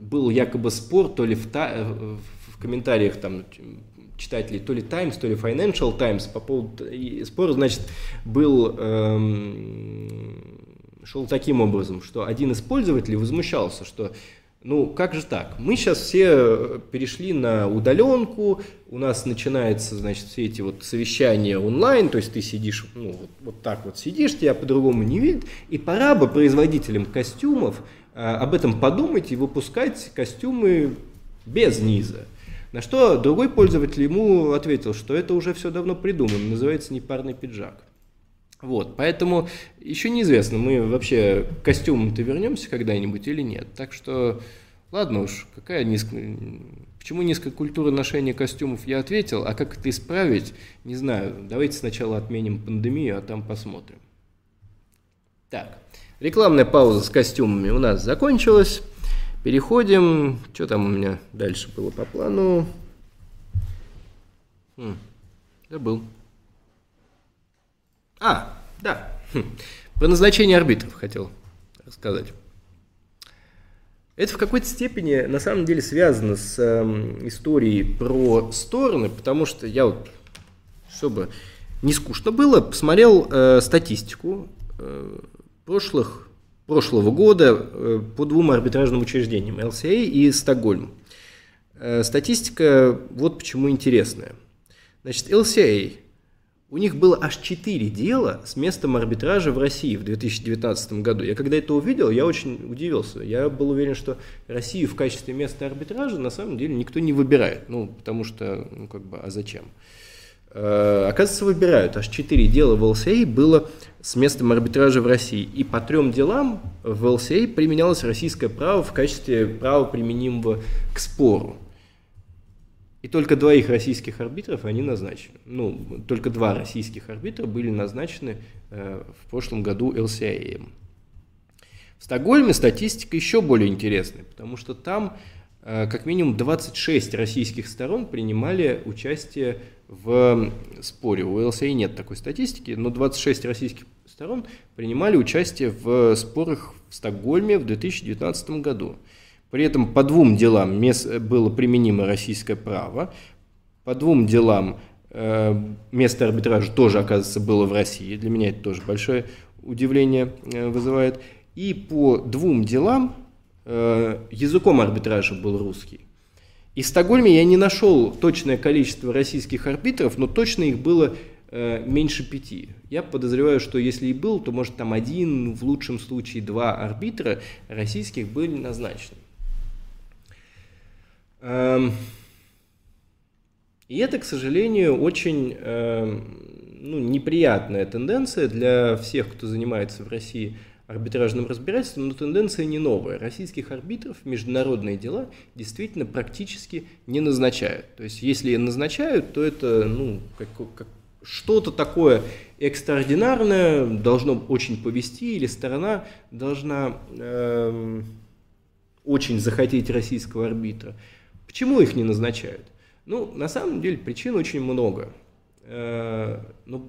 был якобы спор то ли в, та... в комментариях там, читателей, то ли Times, то ли Financial Times по поводу... И спор, значит, был... Эм... шел таким образом, что один из пользователей возмущался, что ну, как же так? Мы сейчас все перешли на удаленку, у нас начинаются, значит, все эти вот совещания онлайн, то есть ты сидишь, ну, вот, вот так вот сидишь, тебя по-другому не видят, и пора бы производителям костюмов э, об этом подумать и выпускать костюмы без низа. На что другой пользователь ему ответил, что это уже все давно придумано, называется непарный пиджак. Вот, поэтому еще неизвестно, мы вообще к костюмам-то вернемся когда-нибудь или нет. Так что, ладно уж, какая низкая... Почему низкая культура ношения костюмов, я ответил, а как это исправить, не знаю. Давайте сначала отменим пандемию, а там посмотрим. Так, рекламная пауза с костюмами у нас закончилась. Переходим, что там у меня дальше было по плану? Хм, забыл. А, да, хм. Про назначение арбитров хотел рассказать. Это в какой-то степени на самом деле связано с э, историей про стороны, потому что я вот, чтобы не скучно было, посмотрел э, статистику э, прошлых, прошлого года э, по двум арбитражным учреждениям, эл си эй и Стокгольм. Э, статистика вот почему интересная. Значит, эл си эй. У них было аж четыре дела с местом арбитража в России в две тысячи девятнадцатом году. Я когда это увидел, я очень удивился. Я был уверен, что Россию в качестве места арбитража на самом деле никто не выбирает. Ну, потому что, ну, как бы, а зачем? Э, оказывается, выбирают. Аж четыре дела в эл си эй было с местом арбитража в России. И по трем делам в эл си эй применялось российское право в качестве права, применимого к спору. И только двоих российских арбитров они назначены. Ну, только два российских арбитра были назначены э, в прошлом году эл си эй. В Стокгольме статистика еще более интересная, потому что там как минимум двадцать шесть российских сторон принимали участие в споре. У эл си эй нет такой статистики, но двадцать шесть российских сторон принимали участие в спорах в Стокгольме в две тысячи девятнадцатом году. При этом по двум делам было применимо российское право, по двум делам место арбитража тоже, оказывается, было в России. Для меня это тоже большое удивление вызывает. И по двум делам языком арбитража был русский. И в Стокгольме я не нашел точное количество российских арбитров, но точно их было меньше пяти. Я подозреваю, что если и был, то может там один, в лучшем случае два арбитра российских были назначены. И это, к сожалению, очень ну, неприятная тенденция для всех, кто занимается в России арбитражным разбирательством, но тенденция не новая. Российских арбитров в международные дела действительно практически не назначают. То есть, если и назначают, то это ну, как, как что-то такое экстраординарное, должно очень повести, или сторона должна э, очень захотеть российского арбитра. Почему их не назначают? Ну, на самом деле, причин очень много. Э, но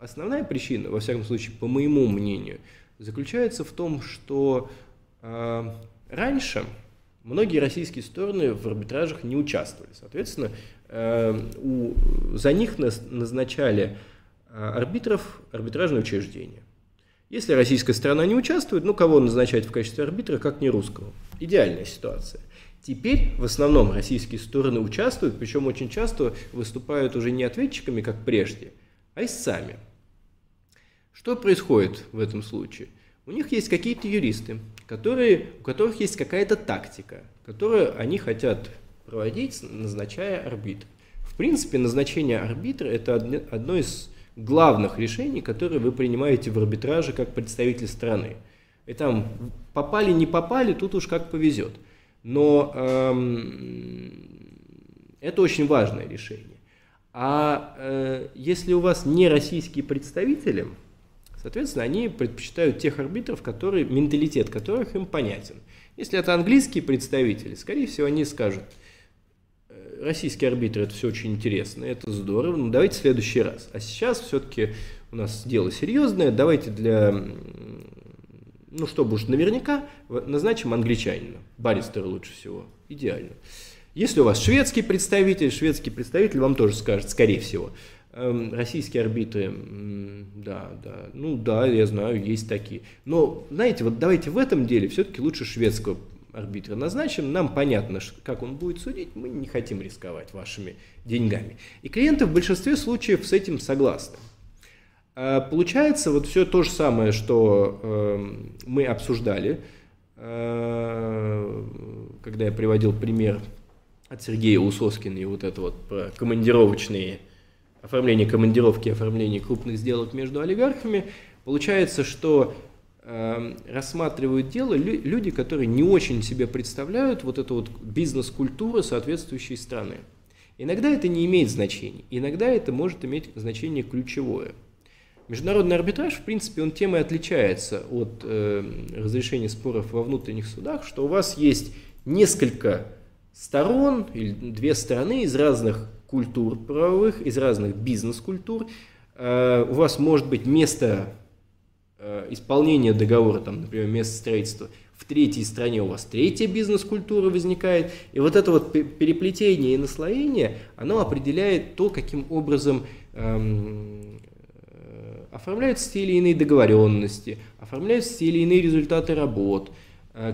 основная причина, во всяком случае, по моему мнению, заключается в том, что э, раньше многие российские стороны в арбитражах не участвовали. Соответственно, э, у, за них нас, назначали э, арбитров арбитражные учреждения. Если российская сторона не участвует, ну кого назначать в качестве арбитра, как не русского? Идеальная ситуация. Теперь в основном российские стороны участвуют, причем очень часто выступают уже не ответчиками, как прежде, а истцами. Что происходит в этом случае? У них есть какие-то юристы, которые, у которых есть какая-то тактика, которую они хотят проводить, назначая арбитра. В принципе, назначение арбитра – это одно из главных решений, которые вы принимаете в арбитраже как представитель страны. И там попали, не попали, тут уж как повезет. Но эм, это очень важное решение. А э, если у вас не российские представители, соответственно, они предпочитают тех арбитров, которые, менталитет которых им понятен. Если это английские представители, скорее всего, они скажут: российские арбитры – это все очень интересно, это здорово, но давайте в следующий раз. А сейчас все-таки у нас дело серьезное, давайте для, ну чтобы уж наверняка, назначим англичанина. Барристер лучше всего, идеально. Если у вас шведский представитель, шведский представитель вам тоже скажет, скорее всего. Российские арбитры, да, да, ну да, я знаю, есть такие. Но, знаете, вот давайте в этом деле все-таки лучше шведского арбитра назначим. Нам понятно, как он будет судить, мы не хотим рисковать вашими деньгами. И клиенты в большинстве случаев с этим согласны. Получается вот все то же самое, что мы обсуждали, когда я приводил пример от Сергея Усоскина и вот это вот про командировочные... оформление командировки, оформление крупных сделок между олигархами. Получается, что э, рассматривают дело лю- люди, которые не очень себе представляют вот эту вот бизнес-культуру соответствующей страны. Иногда это не имеет значения, иногда это может иметь значение ключевое. Международный арбитраж, в принципе, он тем и отличается от э, разрешения споров во внутренних судах, что у вас есть несколько сторон или две стороны из разных культур правовых, из разных бизнес-культур. Э, у вас может быть место э, исполнения договора, там, например, место строительства в третьей стране, у вас третья бизнес-культура возникает. И вот это вот переплетение и наслоение, оно определяет то, каким образом э, оформляются те или иные договоренности, оформляются те или иные результаты работ,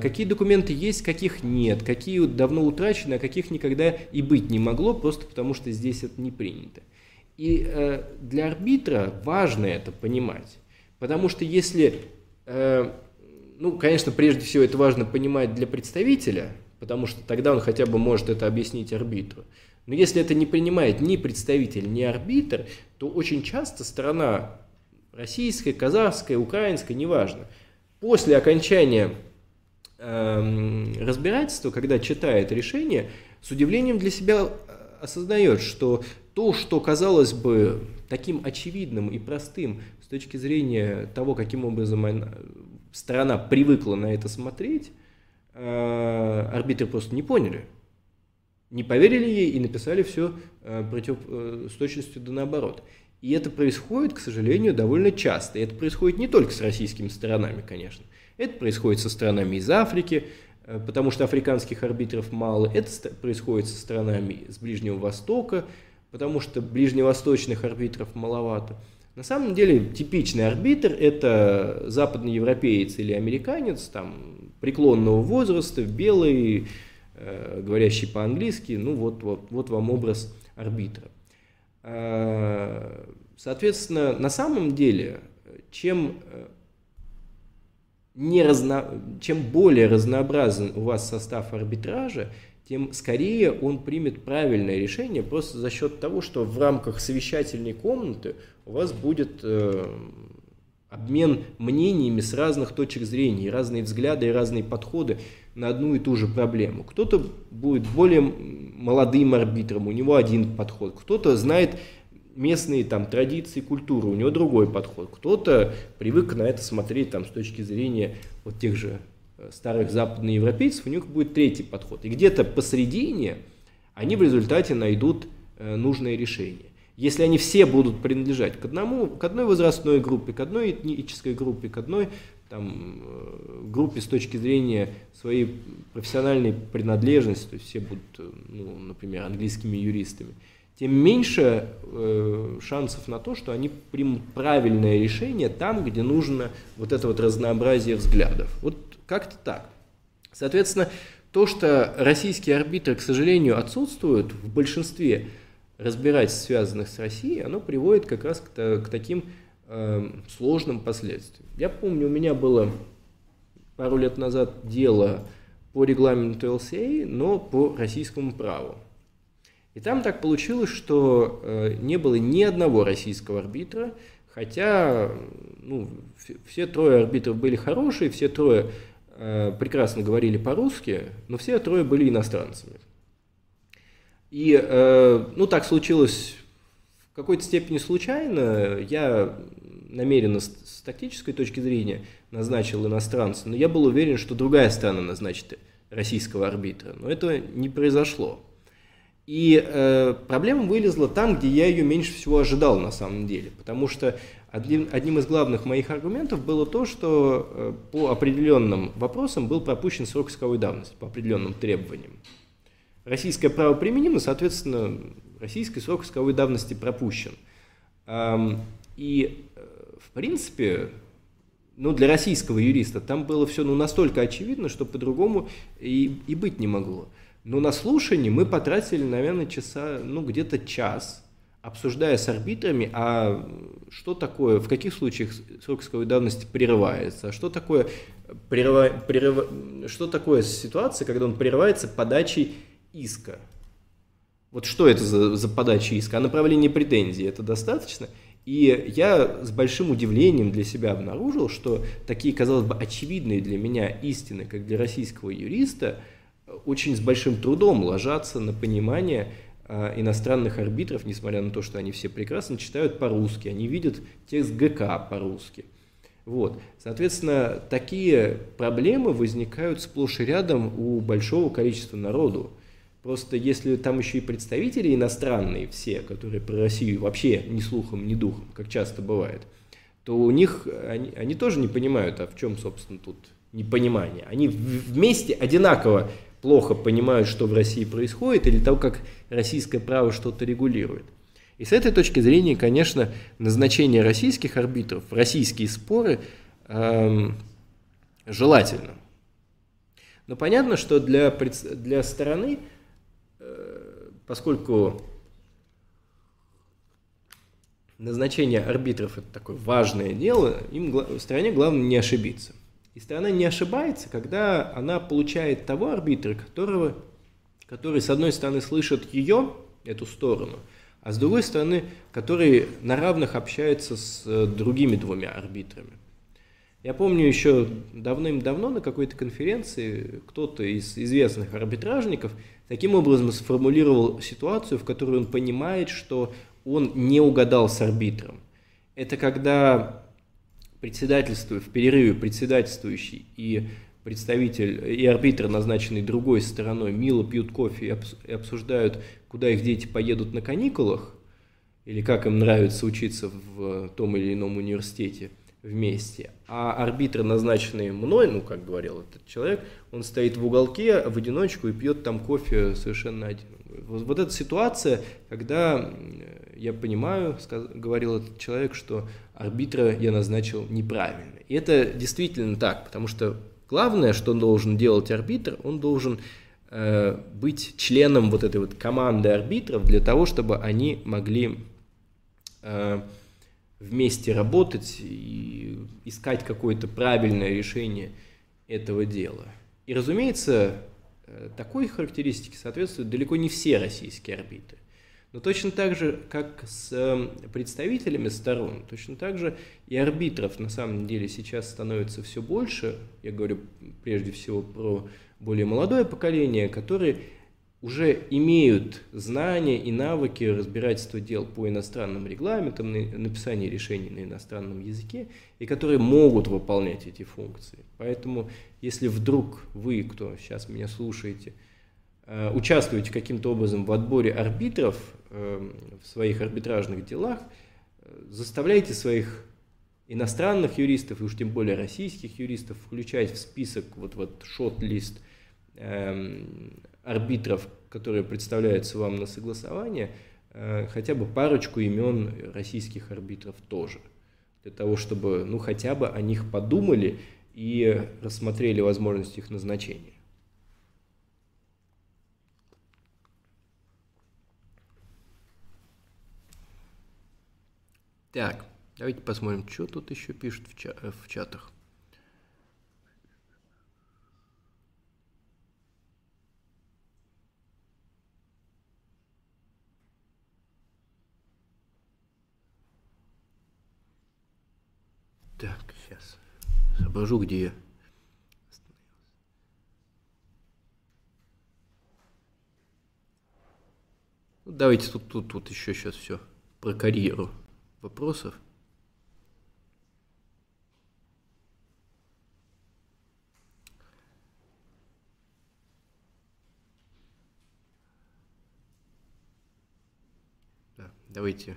какие документы есть, каких нет, какие давно утрачены, а каких никогда и быть не могло, просто потому что здесь это не принято. И э, для арбитра важно это понимать, потому что если, э, ну, конечно, прежде всего это важно понимать для представителя, потому что тогда он хотя бы может это объяснить арбитру. Но если это не принимает ни представитель, ни арбитр, то очень часто сторона российская, казахская, украинская, неважно, после окончания разбирательство, когда читает решение, с удивлением для себя осознает, что то, что казалось бы таким очевидным и простым с точки зрения того, каким образом сторона привыкла на это смотреть, э, арбитры просто не поняли, не поверили ей и написали все э, против, э, с точностью да наоборот. И это происходит, к сожалению, довольно часто. И это происходит не только с российскими сторонами, конечно. Это происходит со сторонами из Африки, потому что африканских арбитров мало. Это происходит со сторонами с Ближнего Востока, потому что ближневосточных арбитров маловато. На самом деле типичный арбитр – это западноевропеец или американец там, преклонного возраста, белый, э, говорящий по-английски. Ну вот, вот, вот вам образ арбитра. Соответственно, на самом деле, чем, не разно... чем более разнообразен у вас состав арбитража, тем скорее он примет правильное решение просто за счет того, что в рамках совещательной комнаты у вас будет э, обмен мнениями с разных точек зрения, разные взгляды и разные подходы на одну и ту же проблему. Кто-то будет более молодым арбитром, у него один подход, кто-то знает местные там традиции, культуру, у него другой подход, кто-то привык на это смотреть там с точки зрения вот тех же старых западноевропейцев, у них будет третий подход. И где-то посредине они в результате найдут нужное решение. Если они все будут принадлежать к одному, к одной возрастной группе, к одной этнической группе, к одной там, группе с точки зрения своей профессиональной принадлежности, то есть все будут, ну, например, английскими юристами, тем меньше э, шансов на то, что они примут правильное решение там, где нужно вот это вот разнообразие взглядов. Вот как-то так. Соответственно, то, что российские арбитры, к сожалению, отсутствуют в большинстве разбирательств, связанных с Россией, оно приводит как раз к, к таким э, сложным последствиям. Я помню, у меня было пару лет назад дело по регламенту эл си эй, но по российскому праву. И там так получилось, что э, не было ни одного российского арбитра, хотя ну, все трое арбитров были хорошие, все трое э, прекрасно говорили по-русски, но все трое были иностранцами. И э, ну, так случилось в какой-то степени случайно. Я намеренно с, с тактической точки зрения назначил иностранца, но я был уверен, что другая страна назначит российского арбитра. Но это не произошло. И э, проблема вылезла там, где я ее меньше всего ожидал на самом деле. Потому что одним, одним из главных моих аргументов было то, что э, по определенным вопросам был пропущен срок исковой давности, по определенным требованиям. Российское право применимо, соответственно, российский срок исковой давности пропущен. Эм, и, в принципе, ну, для российского юриста там было все ну, настолько очевидно, что по-другому и, и быть не могло. Но на слушании мы потратили, наверное, часа, ну, где-то час, обсуждая с арбитрами, а что такое, в каких случаях срок исковой давности прерывается, а что такое, прерыва, прерыва, что такое ситуация, когда он прерывается подачей иска. Вот что это за, за подача иска? А направление претензий это достаточно? И я с большим удивлением для себя обнаружил, что такие, казалось бы, очевидные для меня истины, как для российского юриста, очень с большим трудом ложатся на понимание э, иностранных арбитров, несмотря на то, что они все прекрасно читают по-русски, они видят текст ГК по-русски. Вот. Соответственно, такие проблемы возникают сплошь и рядом у большого количества народу. Просто если там еще и представители иностранные все, которые про Россию вообще ни слухом, ни духом, как часто бывает, то у них они, они тоже не понимают, а в чем, собственно, тут непонимание. Они вместе одинаково плохо понимают, что в России происходит, или того, как российское право что-то регулирует. И с этой точки зрения, конечно, назначение российских арбитров в российские споры э, желательно. Но понятно, что для, для стороны, э, поскольку назначение арбитров – это такое важное дело, им в стране главное не ошибиться. И сторона не ошибается, когда она получает того арбитра, которого, который, с одной стороны, слышит ее, эту сторону, а с другой стороны, который на равных общается с другими двумя арбитрами. Я помню еще давным-давно на какой-то конференции кто-то из известных арбитражников таким образом сформулировал ситуацию, в которой он понимает, что он не угадал с арбитром. Это когда... председательству, в перерыве председательствующий и представитель, и арбитр, назначенный другой стороной, мило пьют кофе и обсуждают, куда их дети поедут на каникулах, или как им нравится учиться в том или ином университете вместе. А арбитр, назначенный мной, ну, как говорил этот человек, он стоит в уголке в одиночку и пьет там кофе совершенно один. Вот, вот эта ситуация, когда я понимаю, сказ, говорил этот человек, что арбитра я назначил неправильно. И это действительно так, потому что главное, что он должен делать арбитр, он должен э, быть членом вот этой вот команды арбитров для того, чтобы они могли э, вместе работать и искать какое-то правильное решение этого дела. И, разумеется, такой характеристике соответствуют далеко не все российские арбитры. Но точно так же, как с представителями сторон, точно так же и арбитров на самом деле сейчас становится все больше. Я говорю прежде всего про более молодое поколение, которые уже имеют знания и навыки разбирательства дел по иностранным регламентам, написания решений на иностранном языке, и которые могут выполнять эти функции. Поэтому, если вдруг вы, кто сейчас меня слушаете, участвуете каким-то образом в отборе арбитров в своих арбитражных делах, заставляйте своих иностранных юристов, и уж тем более российских юристов, включать в список вот, вот шот-лист арбитров, которые представляются вам на согласование, хотя бы парочку имен российских арбитров тоже, для того, чтобы ну, хотя бы о них подумали и рассмотрели возможность их назначения. Так, давайте посмотрим, что тут еще пишут в, ча- в чатах. Так, сейчас соображу, где я. Давайте тут, тут, тут еще сейчас все про карьеру вопросов. Да, давайте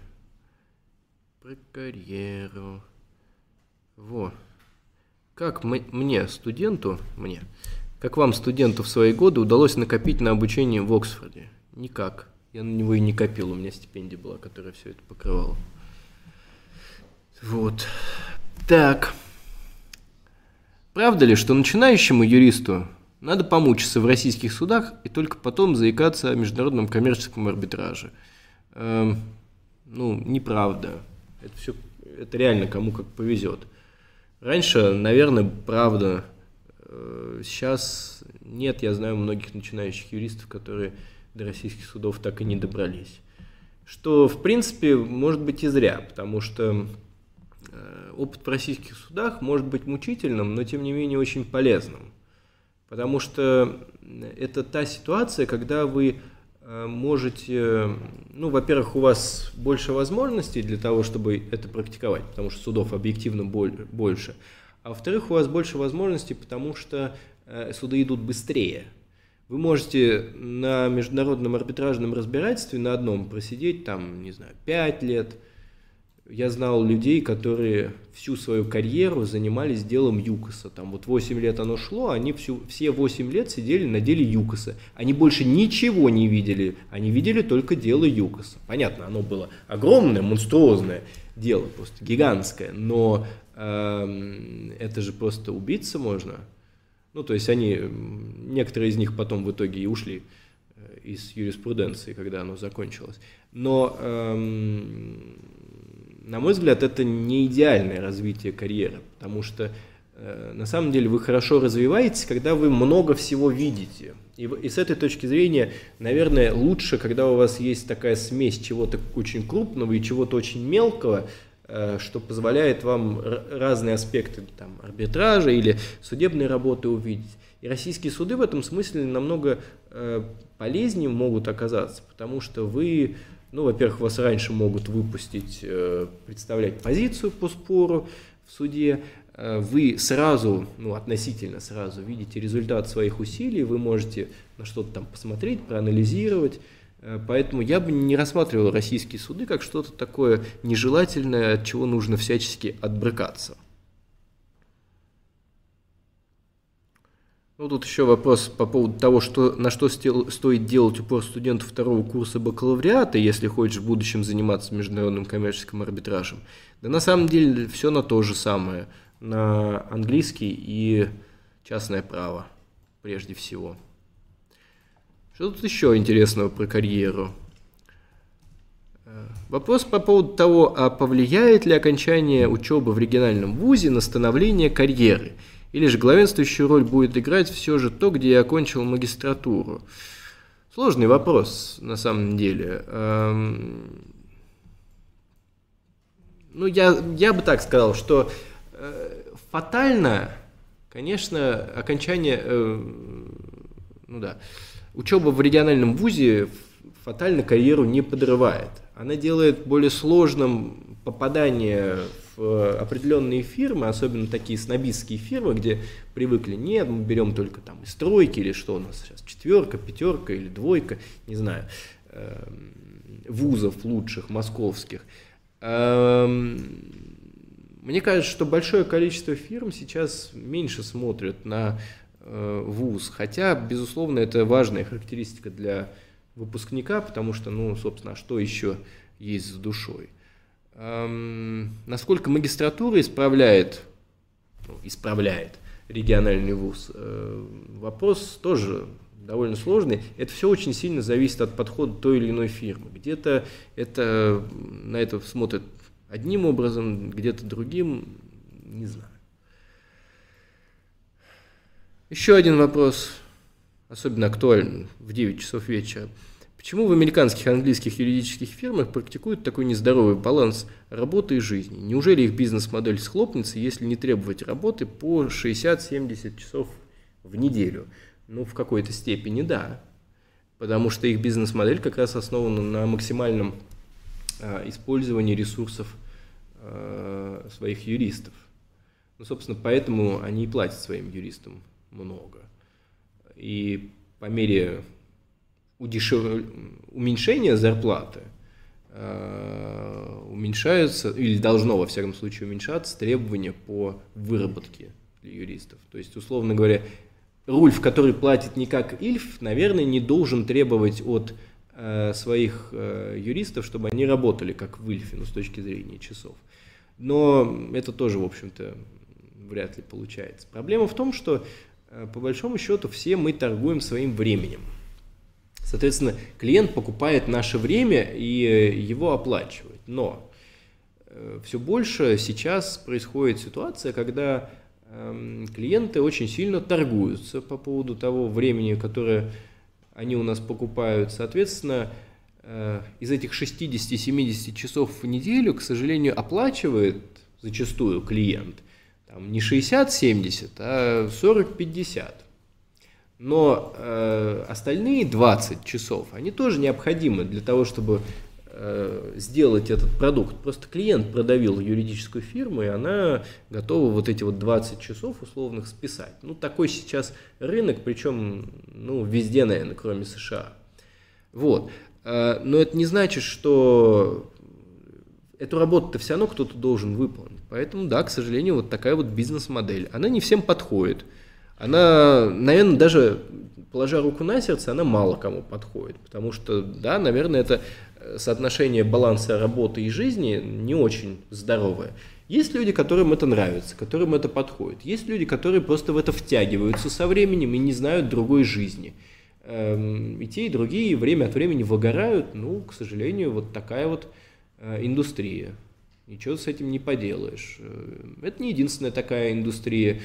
про карьеру. Во. Как мы, мне, студенту, мне, как вам, студенту, в свои годы удалось накопить на обучение в Оксфорде? Никак. Я на него и не копил, у меня стипендия была, которая все это покрывала. Вот. Так. Правда ли, что начинающему юристу надо помучиться в российских судах и только потом заикаться о международном коммерческом арбитраже? Эм, ну, неправда. Это все, это реально кому как повезет. Раньше, наверное, правда. Сейчас нет, я знаю многих начинающих юристов, которые до российских судов так и не добрались. Что, в принципе, может быть и зря, потому что опыт в российских судах может быть мучительным, но, тем не менее, очень полезным. Потому что это та ситуация, когда вы можете, ну, во-первых, у вас больше возможностей для того, чтобы это практиковать, потому что судов объективно больше, а во-вторых, у вас больше возможностей, потому что суды идут быстрее. Вы можете на международном арбитражном разбирательстве на одном просидеть, там, не знаю, пять лет. Я знал людей, которые всю свою карьеру занимались делом ЮКОСа. Там вот восемь лет оно шло, они всю, все восемь лет сидели на деле ЮКОСа. Они больше ничего не видели, они видели только дело ЮКОСа. Понятно, оно было огромное, монструозное дело, просто гигантское, но э, это же просто убиться можно. Ну, то есть они, некоторые из них потом в итоге и ушли из юриспруденции, когда оно закончилось. Но... Э, на мой взгляд, это не идеальное развитие карьеры, потому что э, на самом деле вы хорошо развиваетесь, когда вы много всего видите. И, и с этой точки зрения, наверное, лучше, когда у вас есть такая смесь чего-то очень крупного и чего-то очень мелкого, э, что позволяет вам разные аспекты там, арбитража или судебной работы увидеть. И российские суды в этом смысле намного э, полезнее могут оказаться, потому что вы... Ну, во-первых, вас раньше могут выпустить, э, представлять позицию по спору. в суде, вы сразу, ну относительно сразу, видите результат своих усилий, вы можете на что-то там посмотреть, проанализировать. Поэтому я бы не рассматривал российские суды как что-то такое нежелательное, от чего нужно всячески отбрыкаться. Ну, тут еще вопрос по поводу того, что, на что стоит делать упор студенту второго курса бакалавриата, если хочешь в будущем заниматься международным коммерческим арбитражем. Да на самом деле все на то же самое, на английский и частное право прежде всего. Что тут еще интересного про карьеру? Вопрос по поводу того, а повлияет ли окончание учебы в региональном вузе на становление карьеры? Или же главенствующую роль будет играть все же то, где я окончил магистратуру? Сложный вопрос, на самом деле. Ну, я, я бы так сказал, что фатально, конечно, окончание, ну да, учеба в региональном вузе фатально карьеру не подрывает. Она делает более сложным попадание в определенные фирмы, особенно такие снобистские фирмы, где привыкли, нет, мы берем только там из тройки или что у нас сейчас, четверка, пятерка или двойка, не знаю, вузов лучших, московских. Мне кажется, что большое количество фирм сейчас меньше смотрят на вуз, хотя, безусловно, это важная характеристика для выпускника, потому что, ну, собственно, что еще есть с душой. Эм, насколько магистратура исправляет, ну, исправляет региональный вуз, э, вопрос тоже довольно сложный. Это все очень сильно зависит от подхода той или иной фирмы. Где-то это, на это смотрят одним образом, где-то другим, не знаю. Еще один вопрос, особенно актуальный в девять часов вечера. Почему в американских и английских юридических фирмах практикуют такой нездоровый баланс работы и жизни? Неужели их бизнес-модель схлопнется, если не требовать работы по шестьдесят-семьдесят часов в неделю? Ну, в какой-то степени да, потому что их бизнес-модель как раз основана на максимальном э, использовании ресурсов э, своих юристов. Ну, собственно, поэтому они и платят своим юристам много. И по мере удешев... уменьшения зарплаты э, уменьшаются, или должно, во всяком случае, уменьшаться требования по выработке для юристов. То есть, условно говоря, Рульф, который платит не как Ильф, наверное, не должен требовать от э, своих э, юристов, чтобы они работали как в Ильфе, ну, с точки зрения часов. Но это тоже, в общем-то, вряд ли получается. Проблема в том, что по большому счету все мы торгуем своим временем. Соответственно, клиент покупает наше время и его оплачивает. Но все больше сейчас происходит ситуация, когда клиенты очень сильно торгуются по поводу того времени, которое они у нас покупают. Соответственно, из этих шестидесяти-семидесяти часов в неделю, к сожалению, оплачивает зачастую клиент там не шестьдесят-семьдесят, а сорок-пятьдесят. Но э, остальные двадцать часов, они тоже необходимы для того, чтобы э, сделать этот продукт. Просто клиент продавил юридическую фирму, и она готова вот эти вот двадцать часов условных списать. Ну, такой сейчас рынок, причем, ну, везде, наверное, кроме США. Вот. Э, но это не значит, что эту работу-то все равно кто-то должен выполнить. Поэтому, да, к сожалению, вот такая вот бизнес-модель. Она не всем подходит. Она, наверное, даже, положа руку на сердце, она мало кому подходит. Потому что, да, наверное, это соотношение баланса работы и жизни не очень здоровое. Есть люди, которым это нравится, которым это подходит. Есть люди, которые просто в это втягиваются со временем и не знают другой жизни. И те, и другие время от времени выгорают. Ну, к сожалению, вот такая вот индустрия. Ничего с этим не поделаешь. Это не единственная такая индустрия.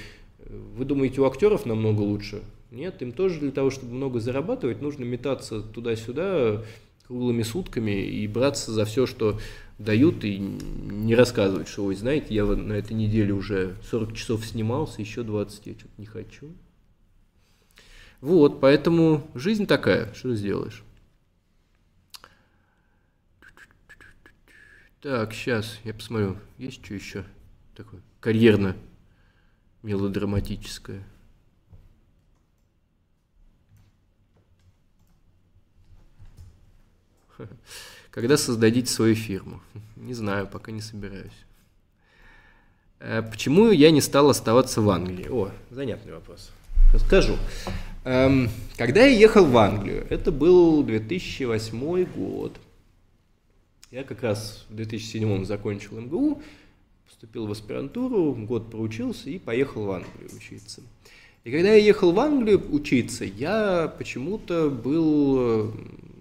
Вы думаете, у актеров намного лучше? Нет, им тоже для того, чтобы много зарабатывать, нужно метаться туда-сюда круглыми сутками и браться за все, что дают, и не рассказывать, что, ой, знаете, я на этой неделе уже сорок часов снимался, еще двадцать я что-то не хочу. Вот, поэтому жизнь такая, что сделаешь. Так, сейчас я посмотрю, есть что еще такое. карьерно-мелодраматическое. Когда создадите свою фирму? Не знаю, пока не собираюсь. Почему я не стал оставаться в Англии? О, занятный вопрос. Расскажу. Когда я ехал в Англию, это был две тысячи восьмой год. Я как раз в две тысячи седьмом закончил эм гэ у, поступил в аспирантуру, год проучился и поехал в Англию учиться. И когда я ехал в Англию учиться, я почему-то был...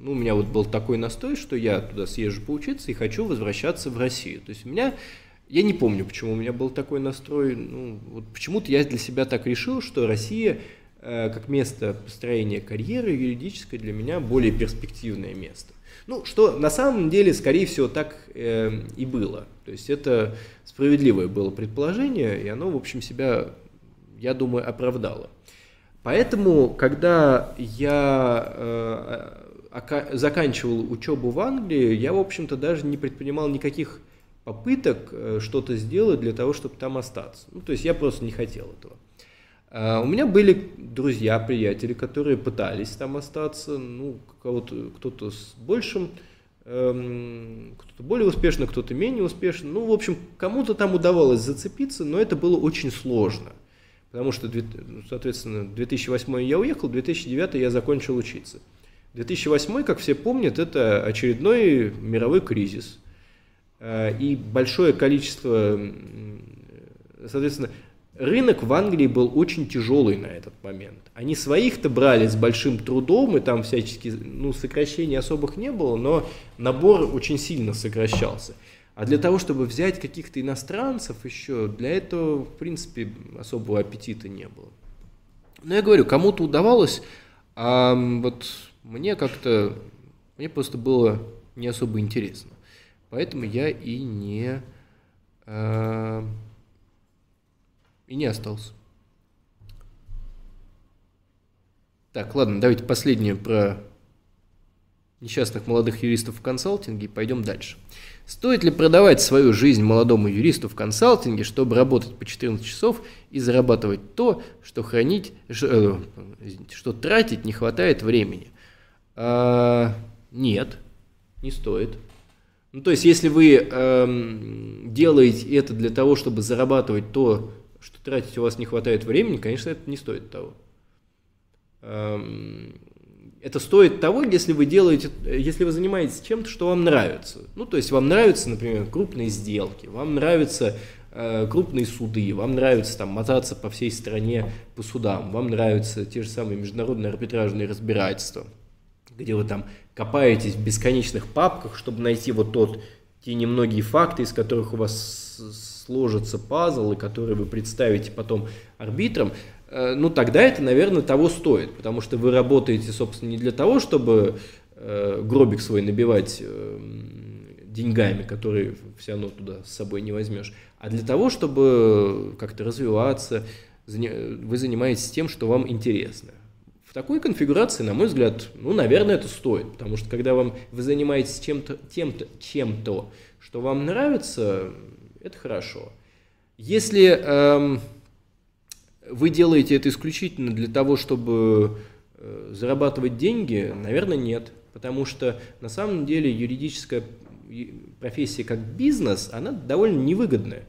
Ну, у меня вот был такой настрой, что я туда съезжу поучиться и хочу возвращаться в Россию. То есть у меня... Я не помню, почему у меня был такой настрой. Ну, вот почему-то я для себя так решил, что Россия, э, как место построения карьеры юридической, для меня более перспективное место. Ну, что на самом деле, скорее всего, так э, и было. То есть это справедливое было предположение, и оно, в общем, себя, я думаю, оправдало. Поэтому, когда я... Э, заканчивал учебу в Англии, я, в общем-то, даже не предпринимал никаких попыток что-то сделать для того, чтобы там остаться. Ну, то есть я просто не хотел этого. У меня были друзья, приятели, которые пытались там остаться, ну, кто-то с большим, кто-то более успешно, кто-то менее успешно. Ну, в общем, кому-то там удавалось зацепиться, но это было очень сложно. Потому что, соответственно, в две тысячи восьмом я уехал, в две тысячи девятом я закончил учиться. две тысячи восьмой, как все помнят, это очередной мировой кризис. И большое количество, соответственно, рынок в Англии был очень тяжелый на этот момент. Они своих-то брали с большим трудом, и там всячески, ну, сокращений особых не было, но набор очень сильно сокращался. А для того, чтобы взять каких-то иностранцев еще, для этого, в принципе, особого аппетита не было. Но я говорю, кому-то удавалось... А вот мне как-то, мне просто было не особо интересно, поэтому я и не, э, и не остался. Так, ладно, давайте последнее про несчастных молодых юристов в консалтинге и пойдем дальше. Стоит ли продавать свою жизнь молодому юристу в консалтинге, чтобы работать по четырнадцать часов и зарабатывать то, что хранить, что, что тратить не хватает времени? А, нет, не стоит. Ну, то есть, если вы э, делаете это для того, чтобы зарабатывать то, что тратить у вас не хватает времени, конечно, это не стоит того. Это стоит того, если вы делаете, если вы занимаетесь чем-то, что вам нравится. Ну, то есть вам нравятся, например, крупные сделки, вам нравятся э, крупные суды, вам нравится там мотаться по всей стране по судам, вам нравятся те же самые международные арбитражные разбирательства, где вы там копаетесь в бесконечных папках, чтобы найти вот тот, те немногие факты, из которых у вас сложится пазл, и которые вы представите потом арбитрам. Ну, тогда это, наверное, того стоит, потому что вы работаете, собственно, не для того, чтобы э, гробик свой набивать э, деньгами, которые все равно туда с собой не возьмешь, а для того, чтобы как-то развиваться, вы занимаетесь тем, что вам интересно. В такой конфигурации, на мой взгляд, ну, наверное, это стоит, потому что когда вам, вы занимаетесь чем-то, тем-то, чем-то, что вам нравится, это хорошо. Если... Эм, Вы делаете это исключительно для того, чтобы э, зарабатывать деньги? Наверное, нет. Потому что на самом деле юридическая профессия как бизнес, она довольно невыгодная.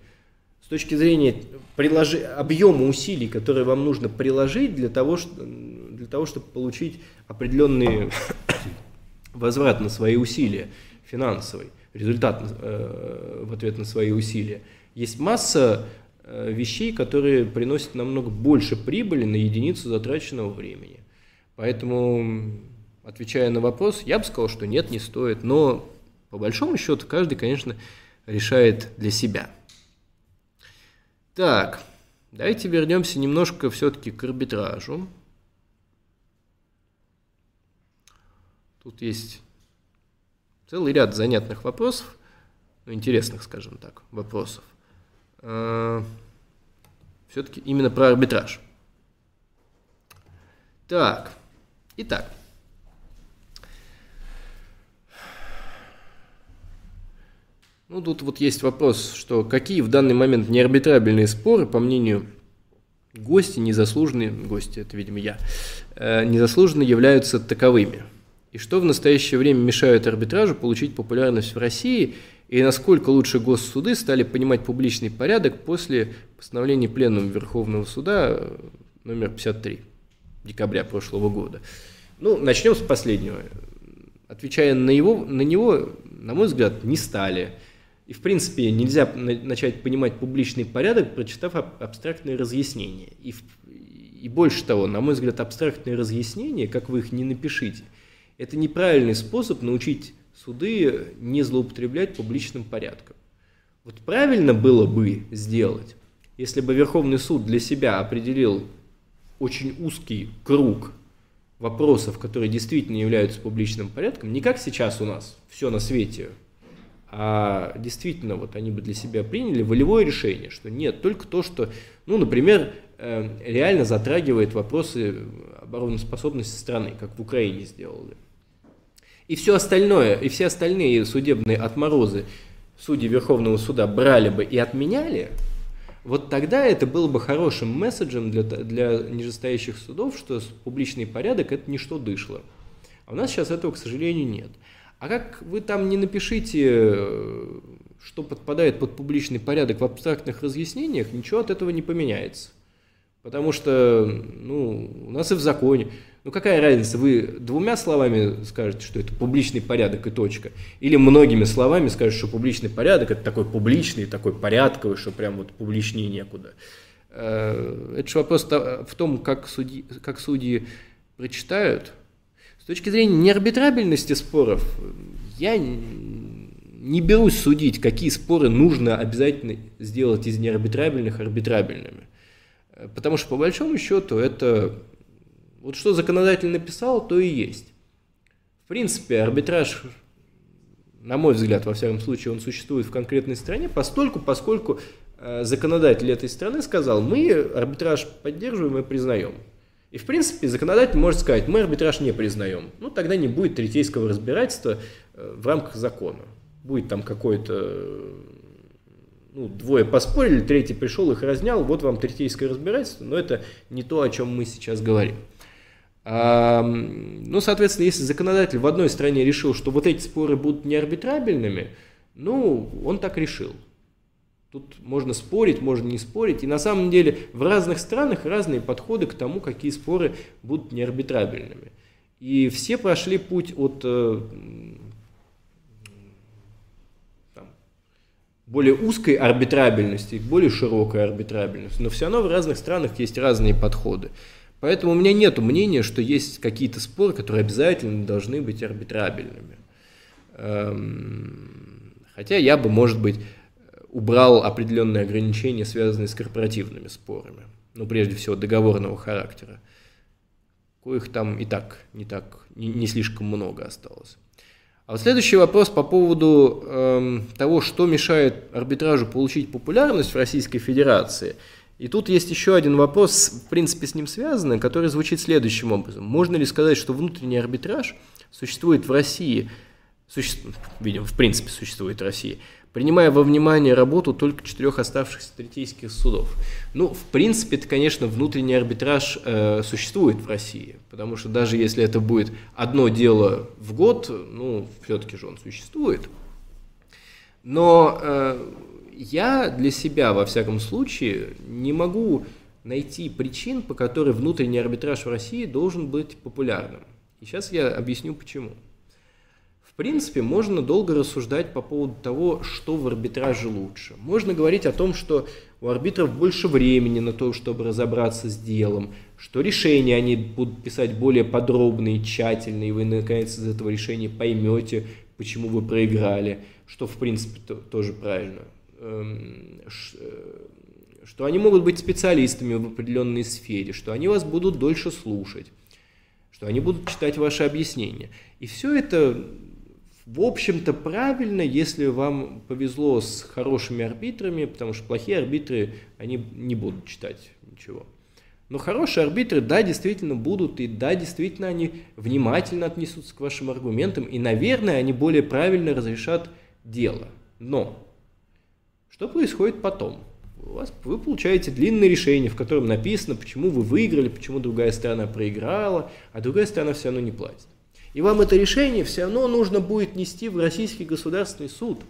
С точки зрения приложи, объема усилий, которые вам нужно приложить для того, что, для того чтобы получить определенный возврат на свои усилия, финансовый результат э, в ответ на свои усилия. Есть масса вещей, которые приносят намного больше прибыли на единицу затраченного времени. Поэтому, отвечая на вопрос, я бы сказал, что нет, не стоит. Но, по большому счету, каждый, конечно, решает для себя. Так, давайте вернемся немножко все-таки к арбитражу. Тут есть целый ряд занятных вопросов, ну, интересных, скажем так, вопросов. Все-таки именно про арбитраж. Так, итак. Ну, тут вот есть вопрос, что какие в данный момент неарбитрабельные споры, по мнению гости, незаслуженные, гости, это, видимо, я, э, незаслуженно являются таковыми. И что в настоящее время мешает арбитражу получить популярность в России, и насколько лучше госсуды стали понимать публичный порядок после постановления Пленума Верховного Суда номер пятьдесят три декабря прошлого года. Ну, начнем с последнего. Отвечая на, его, на него, на мой взгляд, не стали. И, в принципе, нельзя начать понимать публичный порядок, прочитав абстрактные разъяснения. И, и больше того, на мой взгляд, абстрактные разъяснения, как вы их не напишите, это неправильный способ научить суды не злоупотреблять публичным порядком. Вот правильно было бы сделать, если бы Верховный суд для себя определил очень узкий круг вопросов, которые действительно являются публичным порядком, не как сейчас у нас все на свете, а действительно вот они бы для себя приняли волевое решение, что нет, только то, что, ну, например, реально затрагивает вопросы обороноспособности страны, как в Украине сделали. И все остальное, и все остальные судебные отморозы судей Верховного суда брали бы и отменяли, вот тогда это было бы хорошим месседжем для, для нижестоящих судов, что публичный порядок – это ничто дышло. А у нас сейчас этого, к сожалению, нет. А как вы там не напишите, что подпадает под публичный порядок в абстрактных разъяснениях, ничего от этого не поменяется. Потому что, ну, у нас и в законе. Ну, какая разница, вы двумя словами скажете, что это публичный порядок и точка, или многими словами скажете, что публичный порядок – это такой публичный, такой порядковый, что прям вот публичнее некуда. Это же вопрос в том, как судьи, как судьи прочитают. С точки зрения неарбитрабельности споров, я не берусь судить, какие споры нужно обязательно сделать из неарбитрабельных арбитрабельными. Потому что, по большому счету, это вот что законодатель написал, то и есть. В принципе, арбитраж, на мой взгляд, во всяком случае, он существует в конкретной стране, постольку, поскольку законодатель этой страны сказал, мы арбитраж поддерживаем и признаем. И, в принципе, законодатель может сказать, мы арбитраж не признаем. Ну, тогда не будет третейского разбирательства в рамках закона. Будет там какое-то... Ну, двое поспорили, третий пришел, их разнял, вот вам третейское разбирательство, но это не то, о чем мы сейчас говорим. А, ну, соответственно, если законодатель в одной стране решил, что вот эти споры будут неарбитрабельными, ну, он так решил. Тут можно спорить, можно не спорить, и на самом деле в разных странах разные подходы к тому, какие споры будут неарбитрабельными. И все прошли путь от... более узкой арбитрабельности, более широкой арбитрабельности, но все равно в разных странах есть разные подходы. Поэтому у меня нет мнения, что есть какие-то споры, которые обязательно должны быть арбитрабельными. Хотя я бы, может быть, убрал определенные ограничения, связанные с корпоративными спорами, ну, прежде всего, договорного характера, коих там и так не, так, не, не слишком много осталось. А вот следующий вопрос по поводу э, того, что мешает арбитражу получить популярность в Российской Федерации. И тут есть еще один вопрос, в принципе, с ним связанный, который звучит следующим образом. Можно ли сказать, что внутренний арбитраж существует в России, суще... видимо, в принципе, существует в России, принимая во внимание работу только четырех оставшихся третейских судов? Ну, в принципе, это, конечно, внутренний арбитраж э, существует в России, потому что даже если это будет одно дело в год, ну, все-таки же он существует. Но э, я для себя, во всяком случае, не могу найти причин, по которой внутренний арбитраж в России должен быть популярным. И сейчас я объясню, почему. В принципе, можно долго рассуждать по поводу того, что в арбитраже лучше. Можно говорить о том, что у арбитров больше времени на то, чтобы разобраться с делом, что решения они будут писать более подробные, тщательные, и вы, наконец, из этого решения поймете, почему вы проиграли, что, в принципе, тоже правильно. Что они могут быть специалистами в определенной сфере, что они вас будут дольше слушать, что они будут читать ваши объяснения. И все это... В общем-то, правильно, если вам повезло с хорошими арбитрами, потому что плохие арбитры, они не будут читать ничего. Но хорошие арбитры, да, действительно будут, и да, действительно они внимательно отнесутся к вашим аргументам, и, наверное, они более правильно разрешат дело. Но Что происходит потом? У вас, вы получаете длинное решение, в котором написано, почему вы выиграли, почему другая сторона проиграла, а другая сторона все равно не платит. И вам это решение все равно нужно будет нести в Российский государственный суд.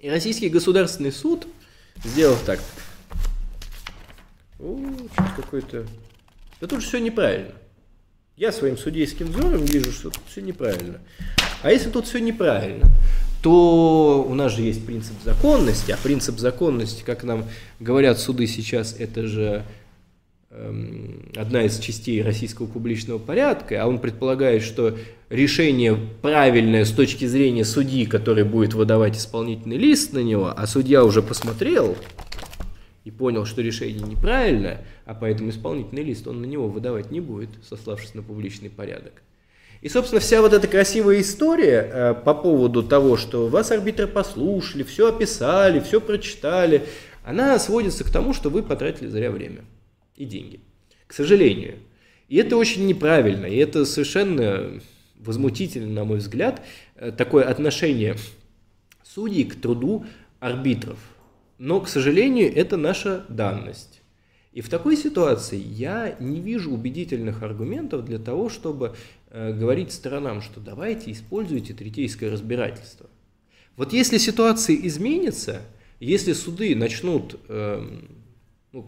И Российский государственный суд, сделав так, о, что-то какое-то... Да тут же все неправильно. Я своим судейским взором вижу, что тут все неправильно. А если тут все неправильно, то у нас же есть принцип законности, а принцип законности, как нам говорят суды сейчас, это же эм, одна из частей российского публичного порядка, а он предполагает, что решение правильное с точки зрения судьи, который будет выдавать исполнительный лист на него, а судья уже посмотрел и понял, что решение неправильное, а поэтому исполнительный лист он на него выдавать не будет, сославшись на публичный порядок. И, собственно, вся вот эта красивая история э, по поводу того, что вас арбитры послушали, все описали, все прочитали, она сводится к тому, что вы потратили зря время и деньги, к сожалению. И это очень неправильно, и это совершенно возмутительно, на мой взгляд, э, такое отношение судей к труду арбитров. Но, к сожалению, это наша данность. И в такой ситуации я не вижу убедительных аргументов для того, чтобы э, говорить сторонам, что давайте используйте третейское разбирательство. Вот если ситуация изменится, если суды начнут, э, ну,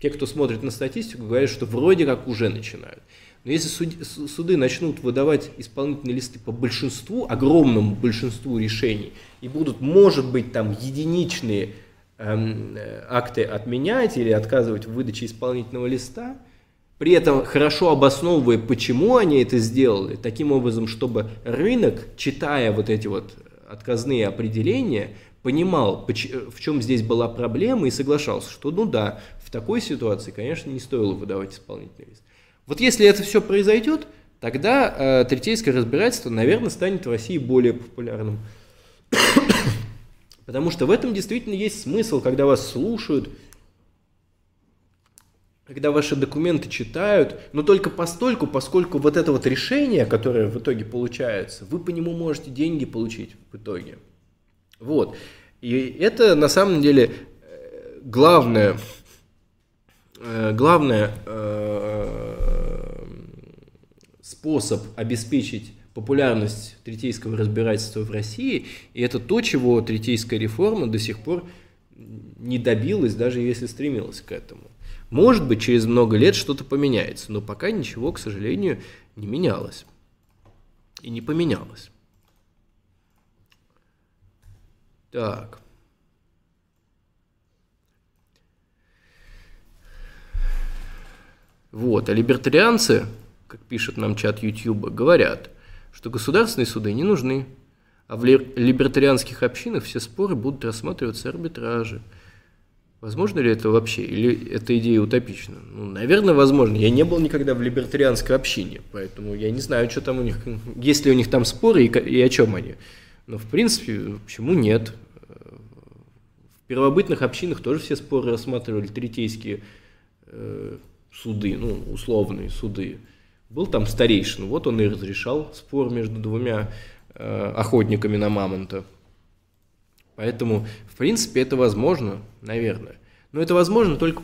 те, кто смотрит на статистику, говорят, что вроде как уже начинают, но если суд, суды начнут выдавать исполнительные листы по большинству, огромному большинству решений, и будут, может быть, там единичные акты отменять или отказывать в выдаче исполнительного листа, при этом хорошо обосновывая, почему они это сделали, таким образом, чтобы рынок, читая вот эти вот отказные определения, понимал, в чем здесь была проблема, и соглашался, что ну да, в такой ситуации, конечно, не стоило выдавать исполнительный лист. Вот если это все произойдет, тогда э, третейское разбирательство, наверное, станет в России более популярным. Потому что в этом действительно есть смысл, когда вас слушают, когда ваши документы читают, но только постольку, поскольку вот это вот решение, которое в итоге получается, вы по нему можете деньги получить в итоге. Вот. И это на самом деле главное, главное способ обеспечить популярность третейского разбирательства в России, и это то, чего третейская реформа до сих пор не добилась, даже если стремилась к этому. Может быть, через много лет что-то поменяется, но пока ничего, к сожалению, не менялось и не поменялось. Так. Вот, а либертарианцы, как пишет нам чат YouTube, говорят, что государственные суды не нужны, а в либертарианских общинах все споры будут рассматриваться арбитражи. Возможно ли это вообще? Или эта идея утопична? Ну, наверное, возможно. Я не был никогда в либертарианской общине, поэтому я не знаю, что там у них, есть ли у них там споры и, и о чем они. Но, в принципе, почему нет? В первобытных общинах тоже все споры рассматривали третейские э, суды, ну, условные суды. Был там старейшин, вот он и разрешал спор между двумя э, охотниками на мамонта. Поэтому, в принципе, это возможно, наверное. Но это возможно только...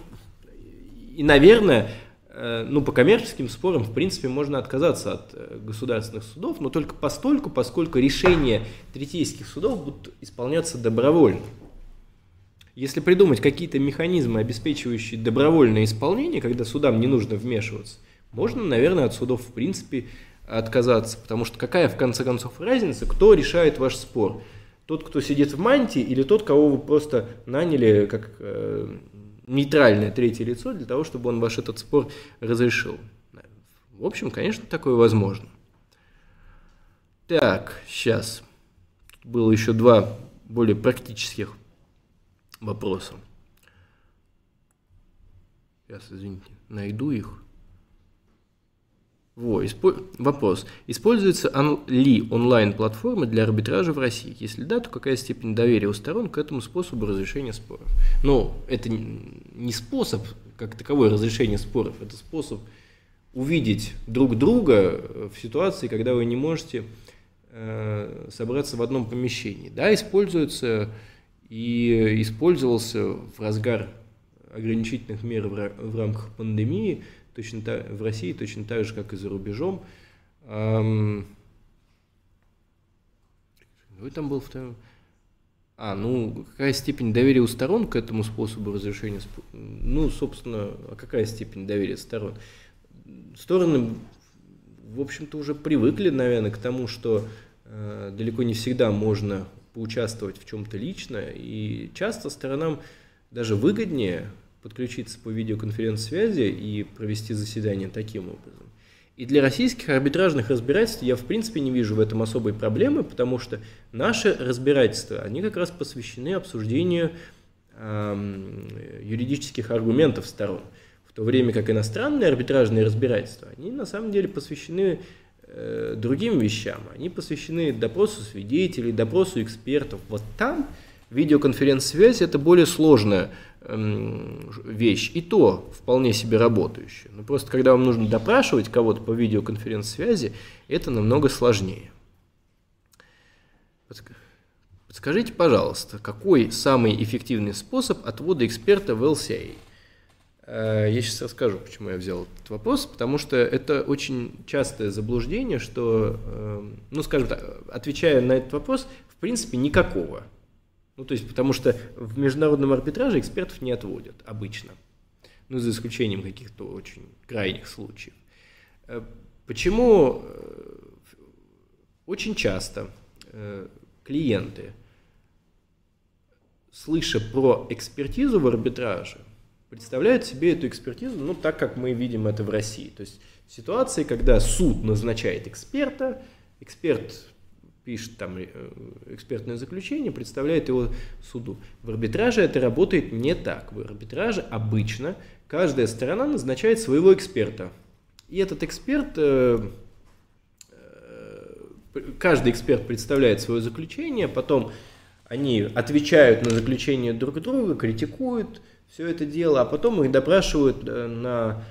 И, наверное, э, ну, по коммерческим спорам, в принципе, можно отказаться от э, государственных судов, но только постольку, поскольку решения третейских судов будут исполняться добровольно. Если придумать какие-то механизмы, обеспечивающие добровольное исполнение, когда судам не нужно вмешиваться, можно, наверное, от судов, в принципе, отказаться, потому что какая, в конце концов, разница, кто решает ваш спор? Тот, кто сидит в мантии, или тот, кого вы просто наняли как э, нейтральное третье лицо для того, чтобы он ваш этот спор разрешил? В общем, конечно, такое возможно. Так, сейчас. Тут было еще два более практических вопроса. Сейчас, извините, найду их. Во, испо... Вопрос. Используются ли онлайн-платформы для арбитража в России? Если да, то какая степень доверия у сторон к этому способу разрешения споров? Но это не способ, как таковое разрешение споров, это способ увидеть друг друга в ситуации, когда вы не можете э, собраться в одном помещении. Да, используются и использовался в разгар ограничительных мер в рамках пандемии точно так, в России, точно так же, как и за рубежом. Вы там был второй? А, ну, какая степень доверия у сторон к этому способу разрешения? Ну, собственно, а какая степень доверия сторон? Стороны, в общем-то, уже привыкли, наверное, к тому, что э, далеко не всегда можно поучаствовать в чем-то лично, и часто сторонам даже выгоднее подключиться по видеоконференц-связи и провести заседание таким образом. И для российских арбитражных разбирательств я в принципе не вижу в этом особой проблемы, потому что наши разбирательства, они как раз посвящены обсуждению э, юридических аргументов сторон, в то время как иностранные арбитражные разбирательства, они на самом деле посвящены э, другим вещам, они посвящены допросу свидетелей, допросу экспертов. Вот там видеоконференц-связь – это более сложная вещь, и то вполне себе работающая. Но просто когда вам нужно допрашивать кого-то по видеоконференц-связи, это намного сложнее. Подскажите, пожалуйста, какой самый эффективный способ отвода эксперта в эл си эй? Я сейчас расскажу, почему я взял этот вопрос, потому что это очень частое заблуждение, что, ну, скажем так, отвечая на этот вопрос, в принципе, никакого. Ну, то есть, потому что в международном арбитраже экспертов не отводят обычно, ну, за исключением каких-то очень крайних случаев. Почему очень часто клиенты, слыша про экспертизу в арбитраже, представляют себе эту экспертизу, ну, так, как мы видим это в России. То есть, ситуации, когда суд назначает эксперта, эксперт пишет там экспертное заключение, представляет его суду. В арбитраже это работает не так. В арбитраже обычно каждая сторона назначает своего эксперта. И этот эксперт, каждый эксперт представляет свое заключение, потом они отвечают на заключение друг друга, критикуют все это дело, а потом их допрашивают на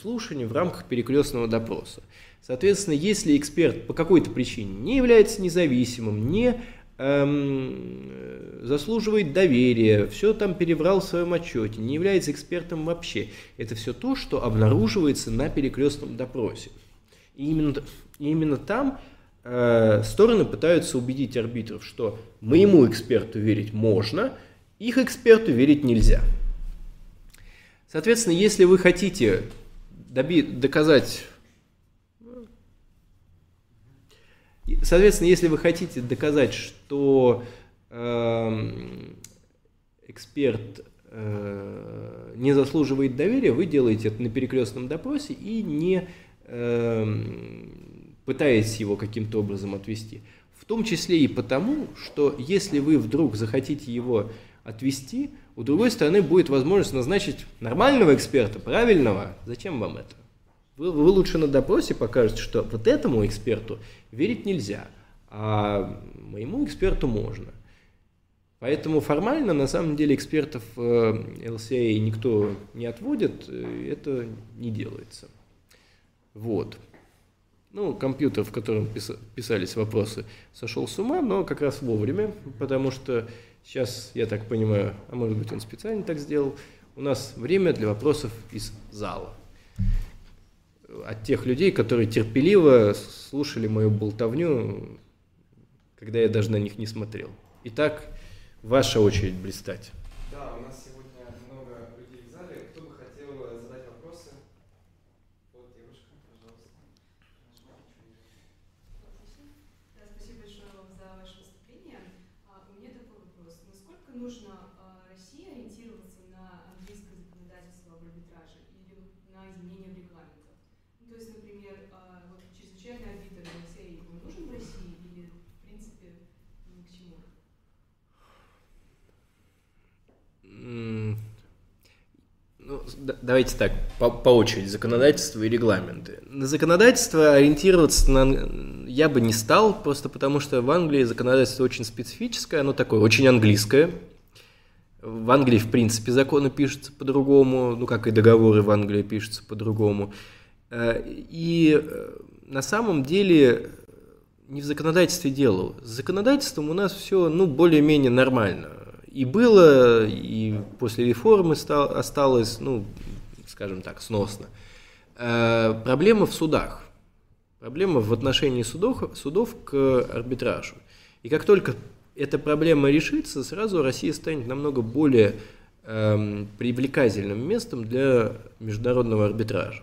слушании в рамках перекрестного допроса. Соответственно, если эксперт по какой-то причине не является независимым, не эм, заслуживает доверия, все там переврал в своем отчете, не является экспертом вообще, это все то, что обнаруживается на перекрестном допросе. И именно, именно там э, стороны пытаются убедить арбитров, что моему эксперту верить можно, их эксперту верить нельзя. Соответственно, если вы хотите доказать... Соответственно, если вы хотите доказать, что э, эксперт э, не заслуживает доверия, вы делаете это на перекрестном допросе и не э, пытаетесь его каким-то образом отвести. В том числе и потому, что если вы вдруг захотите его отвести, у другой стороны будет возможность назначить нормального эксперта, правильного. Зачем вам это? Вы, вы лучше на допросе покажете, что вот этому эксперту верить нельзя, а моему эксперту можно. Поэтому формально, на самом деле, экспертов эл си эй никто не отводит, это не делается. Вот. Ну, компьютер, в котором писались вопросы, сошел с ума, но как раз вовремя, потому что сейчас, я так понимаю, а может быть, он специально так сделал, у нас время для вопросов из зала. От тех людей, которые терпеливо слушали мою болтовню, когда я даже на них не смотрел. Итак, ваша очередь блистать. Да, у нас сегодня много людей в зале. Кто бы хотел задать вопросы? Вот, девушка, пожалуйста. Да, спасибо большое вам за ваше выступление. А, у меня такой вопрос. Насколько нужно России ориентироваться на английское законодательство об арбитраже или на изменение в регламенте? То есть, например, вот чрезвычайный арбитр эл си эй нужен в России или, в принципе, ни к чему? Ну, давайте так, по, по очереди, законодательство и регламенты. На законодательство ориентироваться на... я бы не стал, просто потому что в Англии законодательство очень специфическое, оно такое, очень английское. В Англии, в принципе, законы пишутся по-другому, ну, как и договоры в Англии пишутся по-другому. И на самом деле не в законодательстве дело. С законодательством у нас все ну, более-менее нормально. И и было, и после реформы стал, осталось, ну, скажем так, сносно. Э, проблема в судах. Проблема в отношении судов, судов к арбитражу. И как только эта проблема решится, сразу Россия станет намного более э, привлекательным местом для международного арбитража.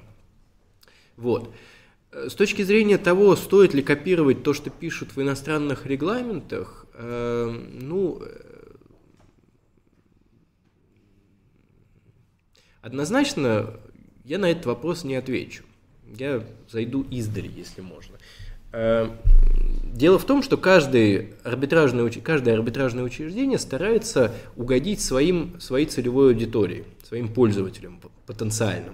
Вот. С точки зрения того, стоит ли копировать то, что пишут в иностранных регламентах, э, ну, однозначно я на этот вопрос не отвечу. Я зайду издали, если можно. Дело в том, что каждый арбитражный, каждое арбитражное учреждение старается угодить своим, своей целевой аудитории, своим пользователям потенциальным.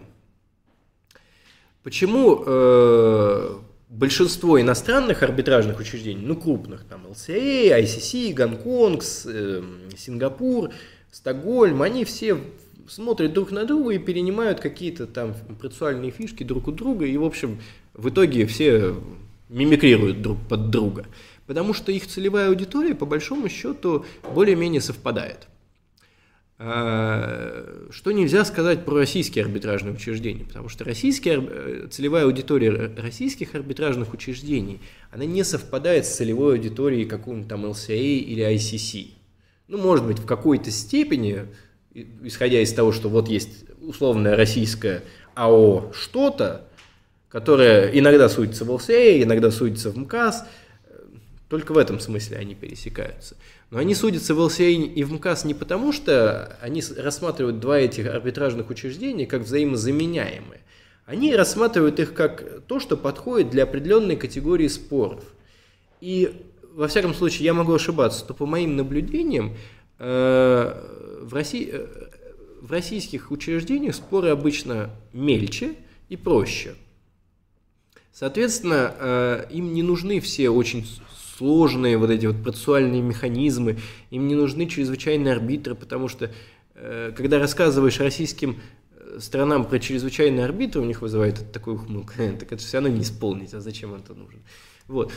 Почему э, большинство иностранных арбитражных учреждений, ну крупных, там эл си эй, ай си си, Гонконг, э, Сингапур, Стокгольм, они все смотрят друг на друга и перенимают какие-то там процессуальные фишки друг у друга, и, в общем, в итоге все мимикрируют друг под друга, потому что их целевая аудитория, по большому счету, более-менее совпадает. Что нельзя сказать про российские арбитражные учреждения, потому что российские, целевая аудитория российских арбитражных учреждений, она не совпадает с целевой аудиторией какого-нибудь там эл си эй или ай си си. Ну, может быть, в какой-то степени, исходя из того, что вот есть условное российское АО что-то, которое иногда судится в эл си эй, иногда судится в МКАС, только в этом смысле они пересекаются. Но они судятся в эл си эй и в МКАС не потому, что они рассматривают два этих арбитражных учреждения как взаимозаменяемые. Они рассматривают их как то, что подходит для определенной категории споров. И, во всяком случае, я могу ошибаться, что по моим наблюдениям, В, России, в российских учреждениях споры обычно мельче и проще. Соответственно, им не нужны все очень сложные вот эти вот процессуальные механизмы, им не нужны чрезвычайные арбитры, потому что, когда рассказываешь российским странам про чрезвычайные арбитры, у них вызывает такой ухмылку, так это все равно не исполнить, а зачем это нужно? Вот.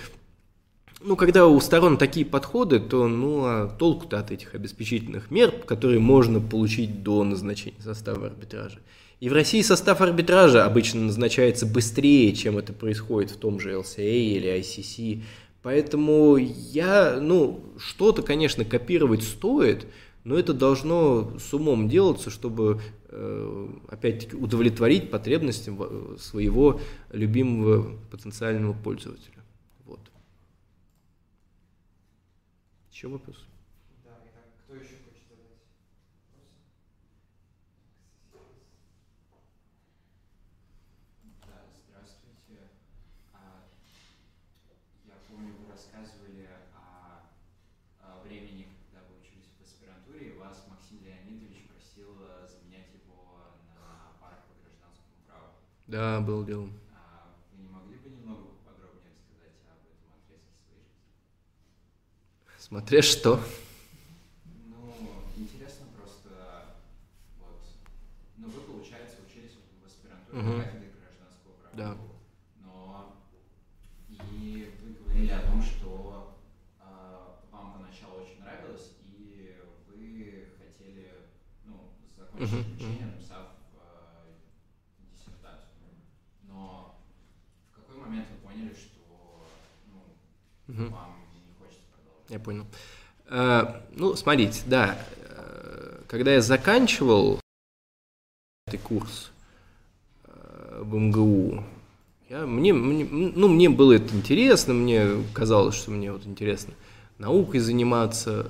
Ну, когда у сторон такие подходы, то ну, а толку-то от этих обеспечительных мер, которые можно получить до назначения состава арбитража. И в России состав арбитража обычно назначается быстрее, чем это происходит в том же эл си эй или ай си си. Поэтому я, ну, что-то, конечно, копировать стоит, но это должно с умом делаться, чтобы, опять-таки, удовлетворить потребности своего любимого потенциального пользователя. Еще вопрос? Да, итак, кто еще хочет задать вопрос? Да, здравствуйте. Я помню, вы рассказывали о времени, когда вы учились в аспирантуре, и вас Максим Леонидович просил заменять его на парах по гражданскому праву. Да, было дело. Смотря что. Ну, интересно просто, вот, ну вы, получается, учились в аспирантуре на кафедре гражданского права. Да. Но, и вы говорили о том, что а, вам поначалу очень нравилось, и вы хотели, ну, закончить uh-huh. обучение, написав а, диссертацию. Но в какой момент вы поняли, что, ну, uh-huh. вам... Я понял. Ну, смотрите, да, когда я заканчивал этот курс в МГУ, я, мне, мне, ну, мне было это интересно, мне казалось, что мне вот интересно наукой заниматься,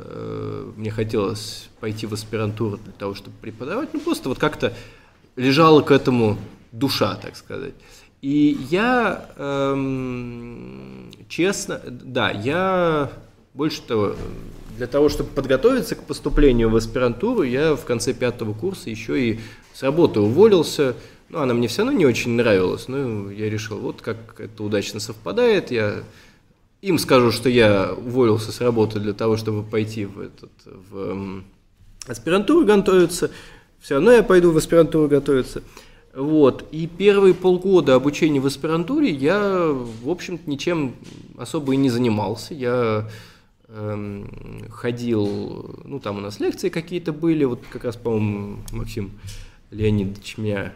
мне хотелось пойти в аспирантуру для того, чтобы преподавать, ну, просто вот как-то лежала к этому душа, так сказать. И я, эм, честно, да, я... Больше того, для того, чтобы подготовиться к поступлению в аспирантуру, я в конце пятого курса еще и с работы уволился. Ну, она мне все равно не очень нравилась, но я решил, вот как это удачно совпадает. Я им скажу, что я уволился с работы для того, чтобы пойти в, этот, в аспирантуру готовиться. Все равно я пойду в аспирантуру готовиться. Вот. И первые полгода обучения в аспирантуре я, в общем-то, ничем особо и не занимался. Я ходил, ну там у нас лекции какие-то были, вот как раз, по-моему, Максим Леонидович меня,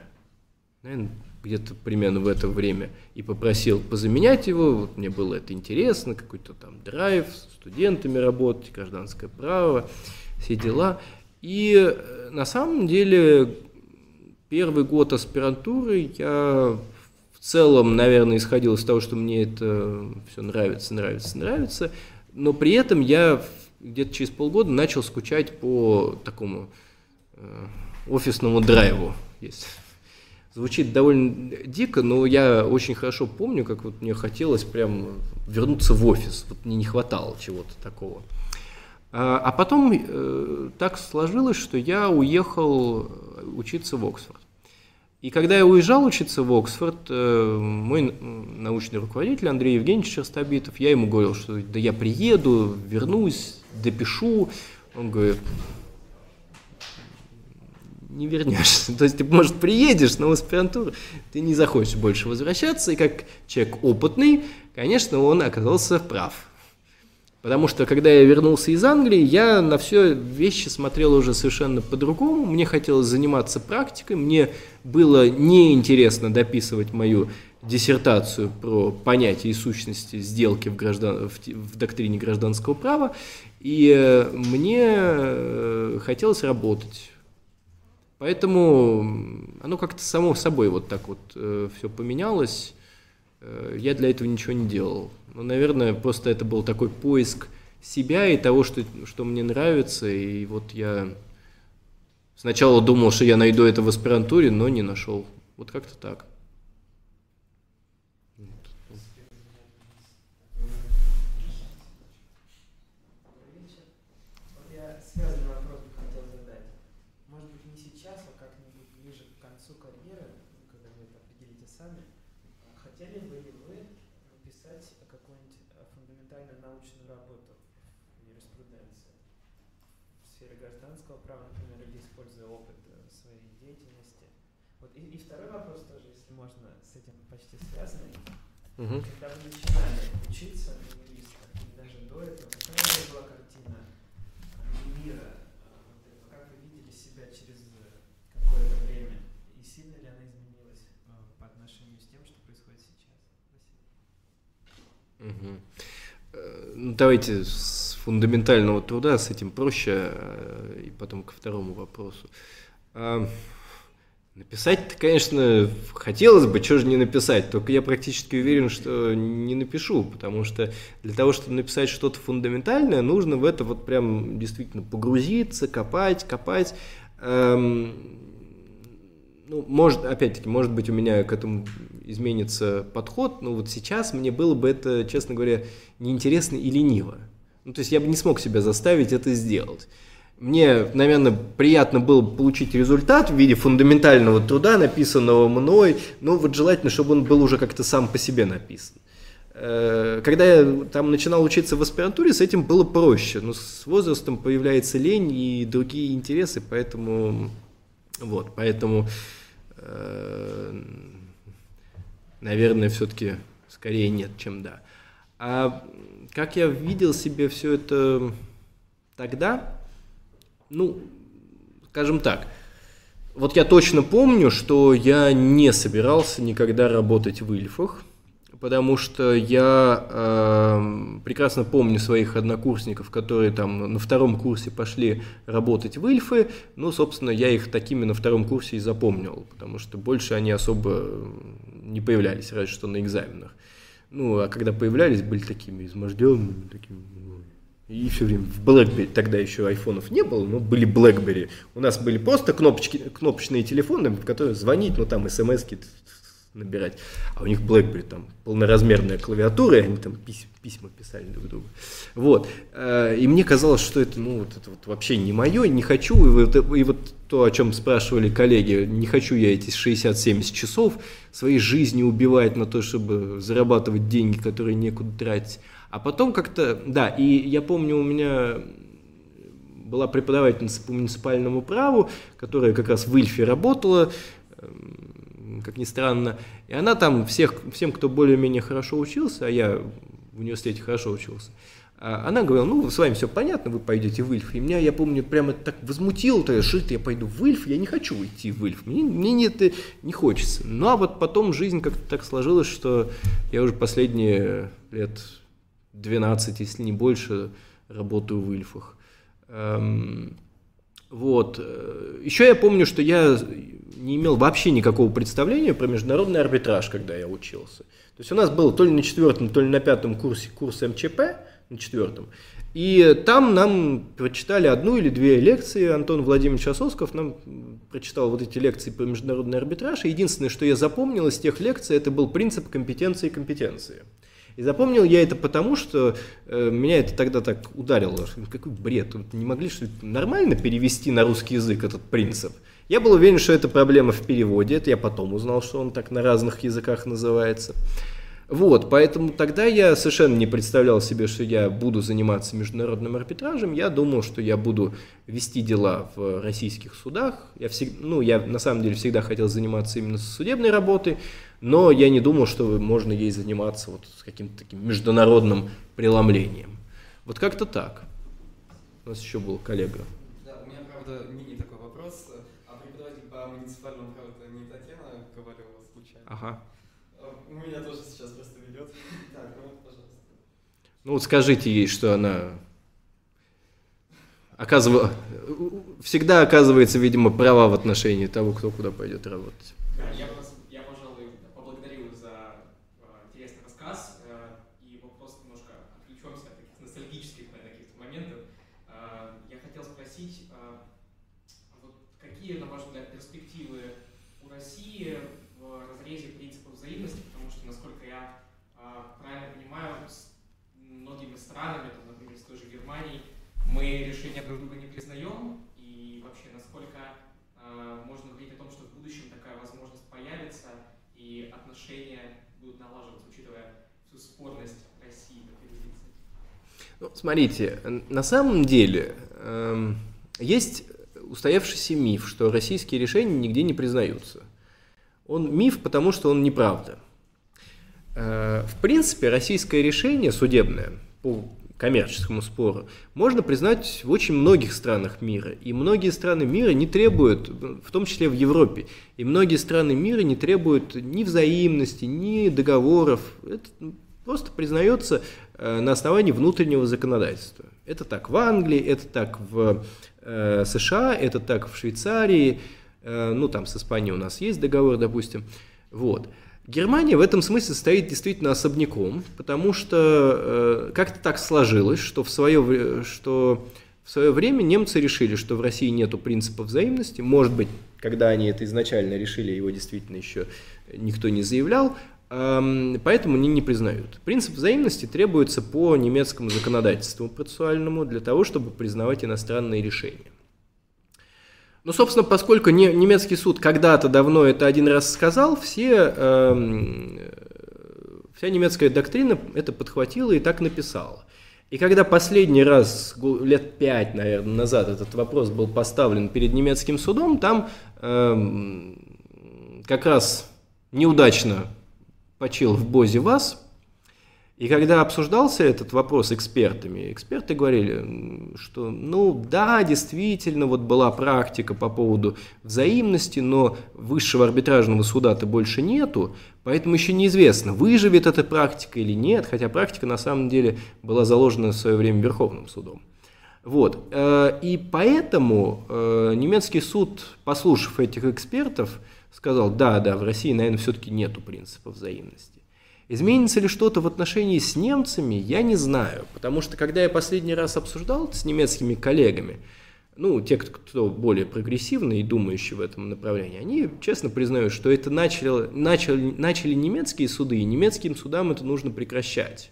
наверное, где-то примерно в это время и попросил позаменять его, вот мне было это интересно, какой-то там драйв, с студентами работать, гражданское право, все дела. И на самом деле первый год аспирантуры я в целом, наверное, исходил из того, что мне это все нравится, нравится, нравится, но при этом я где-то через полгода начал скучать по такому э, офисному драйву. Есть. Звучит довольно дико, но я очень хорошо помню, как вот мне хотелось прям вернуться в офис. Вот мне не хватало чего-то такого. А, а потом э, так сложилось, что я уехал учиться в Оксфорд. И когда я уезжал учиться в Оксфорд, мой научный руководитель Андрей Евгеньевич Черстобитов, я ему говорил, что да я приеду, вернусь, допишу. Он говорит, не вернешься. То есть ты, может, приедешь на аспирантуру, ты не захочешь больше возвращаться. И как человек опытный, конечно, он оказался прав. Потому что, когда я вернулся из Англии, я на все вещи смотрел уже совершенно по-другому. Мне хотелось заниматься практикой, мне было неинтересно дописывать мою диссертацию про понятия и сущности сделки в, граждан... в доктрине гражданского права, и мне хотелось работать. Поэтому оно как-то само собой вот так вот все поменялось. Я для этого ничего не делал. Но, наверное, просто это был такой поиск себя и того, что, что мне нравится. И вот я сначала думал, что я найду это в аспирантуре, но не нашел. Вот как-то так. Угу. Когда вы начинали учиться на юристах, и даже до этого, какая была картина мира, как вы видели себя через какое-то время, и сильно ли она изменилась по отношению с тем, что происходит сейчас? Угу. Ну, давайте с фундаментального труда, с этим проще, и потом ко второму вопросу. Написать-то, конечно, хотелось бы, чего же не написать, только я практически уверен, что не напишу, потому что для того, чтобы написать что-то фундаментальное, нужно в это вот прям действительно погрузиться, копать, копать. Эм, ну, может, опять-таки, может быть, у меня к этому изменится подход, но вот сейчас мне было бы это, честно говоря, неинтересно и лениво. Ну, то есть я бы не смог себя заставить это сделать. Мне, наверное, приятно было получить результат в виде фундаментального труда, написанного мной, но вот желательно, чтобы он был уже как-то сам по себе написан. Когда я там начинал учиться в аспирантуре, с этим было проще, но с возрастом появляется лень и другие интересы, поэтому, вот, поэтому, наверное, все-таки скорее нет, чем да. А как я видел себе все это тогда? Ну, скажем так, вот я точно помню, что я не собирался никогда работать в Ильфах, потому что я э, прекрасно помню своих однокурсников, которые там на втором курсе пошли работать в Ильфы, ну, собственно, я их такими на втором курсе и запомнил, потому что больше они особо не появлялись, разве что на экзаменах. Ну, а когда появлялись, были такими изможденными, такими... И все время в BlackBerry, тогда еще айфонов не было, но были BlackBerry. У нас были просто кнопочки, кнопочные телефоны, в которые звонить, ну там смс-ки набирать. А у них BlackBerry там полноразмерная клавиатура, и они там письма, письма писали друг другу. Вот. И мне казалось, что это, ну, вот это вот вообще не мое, не хочу. И вот, и вот то, о чем спрашивали коллеги, не хочу я эти шестьдесят-семьдесят часов своей жизни убивать на то, чтобы зарабатывать деньги, которые некуда тратить. А потом как-то, да, и я помню, у меня была преподавательница по муниципальному праву, которая как раз в Ильфе работала, как ни странно, и она там всех, всем, кто более-менее хорошо учился, а я в университете хорошо учился. Она говорила, ну, с вами все понятно, вы пойдете в Ильф. И меня, я помню, прямо так возмутило, то что я пойду в Ильф, я не хочу идти в Ильф, мне, мне это не хочется. Ну, а вот потом жизнь как-то так сложилась, что я уже последние лет двенадцать, если не больше, работаю в Ильфах. Эм, вот. Еще я помню, что я не имел вообще никакого представления про международный арбитраж, когда я учился. То есть у нас был то ли на четвертом, то ли на пятом курсе курс эм че пэ, на четвертом. И там нам прочитали одну или две лекции. Антон Владимирович Ососков нам прочитал вот эти лекции по международный арбитраж. И единственное, что я запомнил из тех лекций, это был принцип компетенции и компетенции. И запомнил я это потому, что э, меня это тогда так ударило. Какой бред, не могли что-то нормально перевести на русский язык этот принцип? Я был уверен, что это проблема в переводе. Это я потом узнал, что он так на разных языках называется. Вот, поэтому тогда я совершенно не представлял себе, что я буду заниматься международным арбитражем. Я думал, что я буду вести дела в российских судах. Я, всег... ну, я на самом деле всегда хотел заниматься именно судебной работой, но я не думал, что можно ей заниматься вот с каким-то таким международным преломлением. Вот как-то так. У нас еще был коллега. Да, у меня, правда, не такой вопрос. А преподаватель по муниципальному праву это не Татьяна Ковалева случайно? Ага. У меня тоже сейчас просто ведет. Так, ну, пожалуйста. Ну вот скажите ей, что она оказыв... всегда оказывается, видимо, права в отношении того, кто куда пойдет работать. Да, я, я, пожалуй, поблагодарю за интересный рассказ. И вопрос немножко отвлечемся от таких ностальгических каких-то моментов. Я хотел спросить, какие, на ваш взгляд, перспективы у России в разрезе принципов взаимности, потому что, насколько я ä, правильно понимаю, с многими странами, там, например, с той же Германией, мы решения друг друга не признаем, и вообще, насколько ä, можно говорить о том, что в будущем такая возможность появится, и отношения будут налаживаться, учитывая всю спорность России в этой юрисдикции. Ну, смотрите, на самом деле э, есть устоявшийся миф, что российские решения нигде не признаются. Он миф, потому что он неправда. В принципе, российское решение судебное по коммерческому спору можно признать в очень многих странах мира. И многие страны мира не требуют, в том числе в Европе, и многие страны мира не требуют ни взаимности, ни договоров. Это просто признается на основании внутреннего законодательства. Это так в Англии, это так в США, это так в Швейцарии. Ну, там с Испанией у нас есть договор, допустим. Вот. Германия в этом смысле стоит действительно особняком, потому что э, как-то так сложилось, что в, свое, что в свое время немцы решили, что в России нету принципа взаимности. Может быть, когда они это изначально решили, его действительно еще никто не заявлял, э, поэтому они не признают. Принцип взаимности требуется по немецкому законодательству процессуальному для того, чтобы признавать иностранные решения. Ну, собственно, поскольку немецкий суд когда-то давно это один раз сказал, все, э, вся немецкая доктрина это подхватила и так написала. И когда последний раз, лет пять, наверное, назад этот вопрос был поставлен перед немецким судом, там э, как раз неудачно почил в Бозе ВАС. И когда обсуждался этот вопрос экспертами, эксперты говорили, что ну да, действительно, вот была практика по поводу взаимности, но высшего арбитражного суда-то больше нету, поэтому еще неизвестно, выживет эта практика или нет, хотя практика на самом деле была заложена в свое время Верховным судом. Вот. И поэтому немецкий суд, послушав этих экспертов, сказал, да, да, в России, наверное, все-таки нету принципа взаимности. Изменится ли что-то в отношении с немцами, я не знаю, потому что когда я последний раз обсуждал с немецкими коллегами, ну, те, кто более прогрессивны и думающие в этом направлении, они честно признают, что это начали, начали, начали немецкие суды, и немецким судам это нужно прекращать.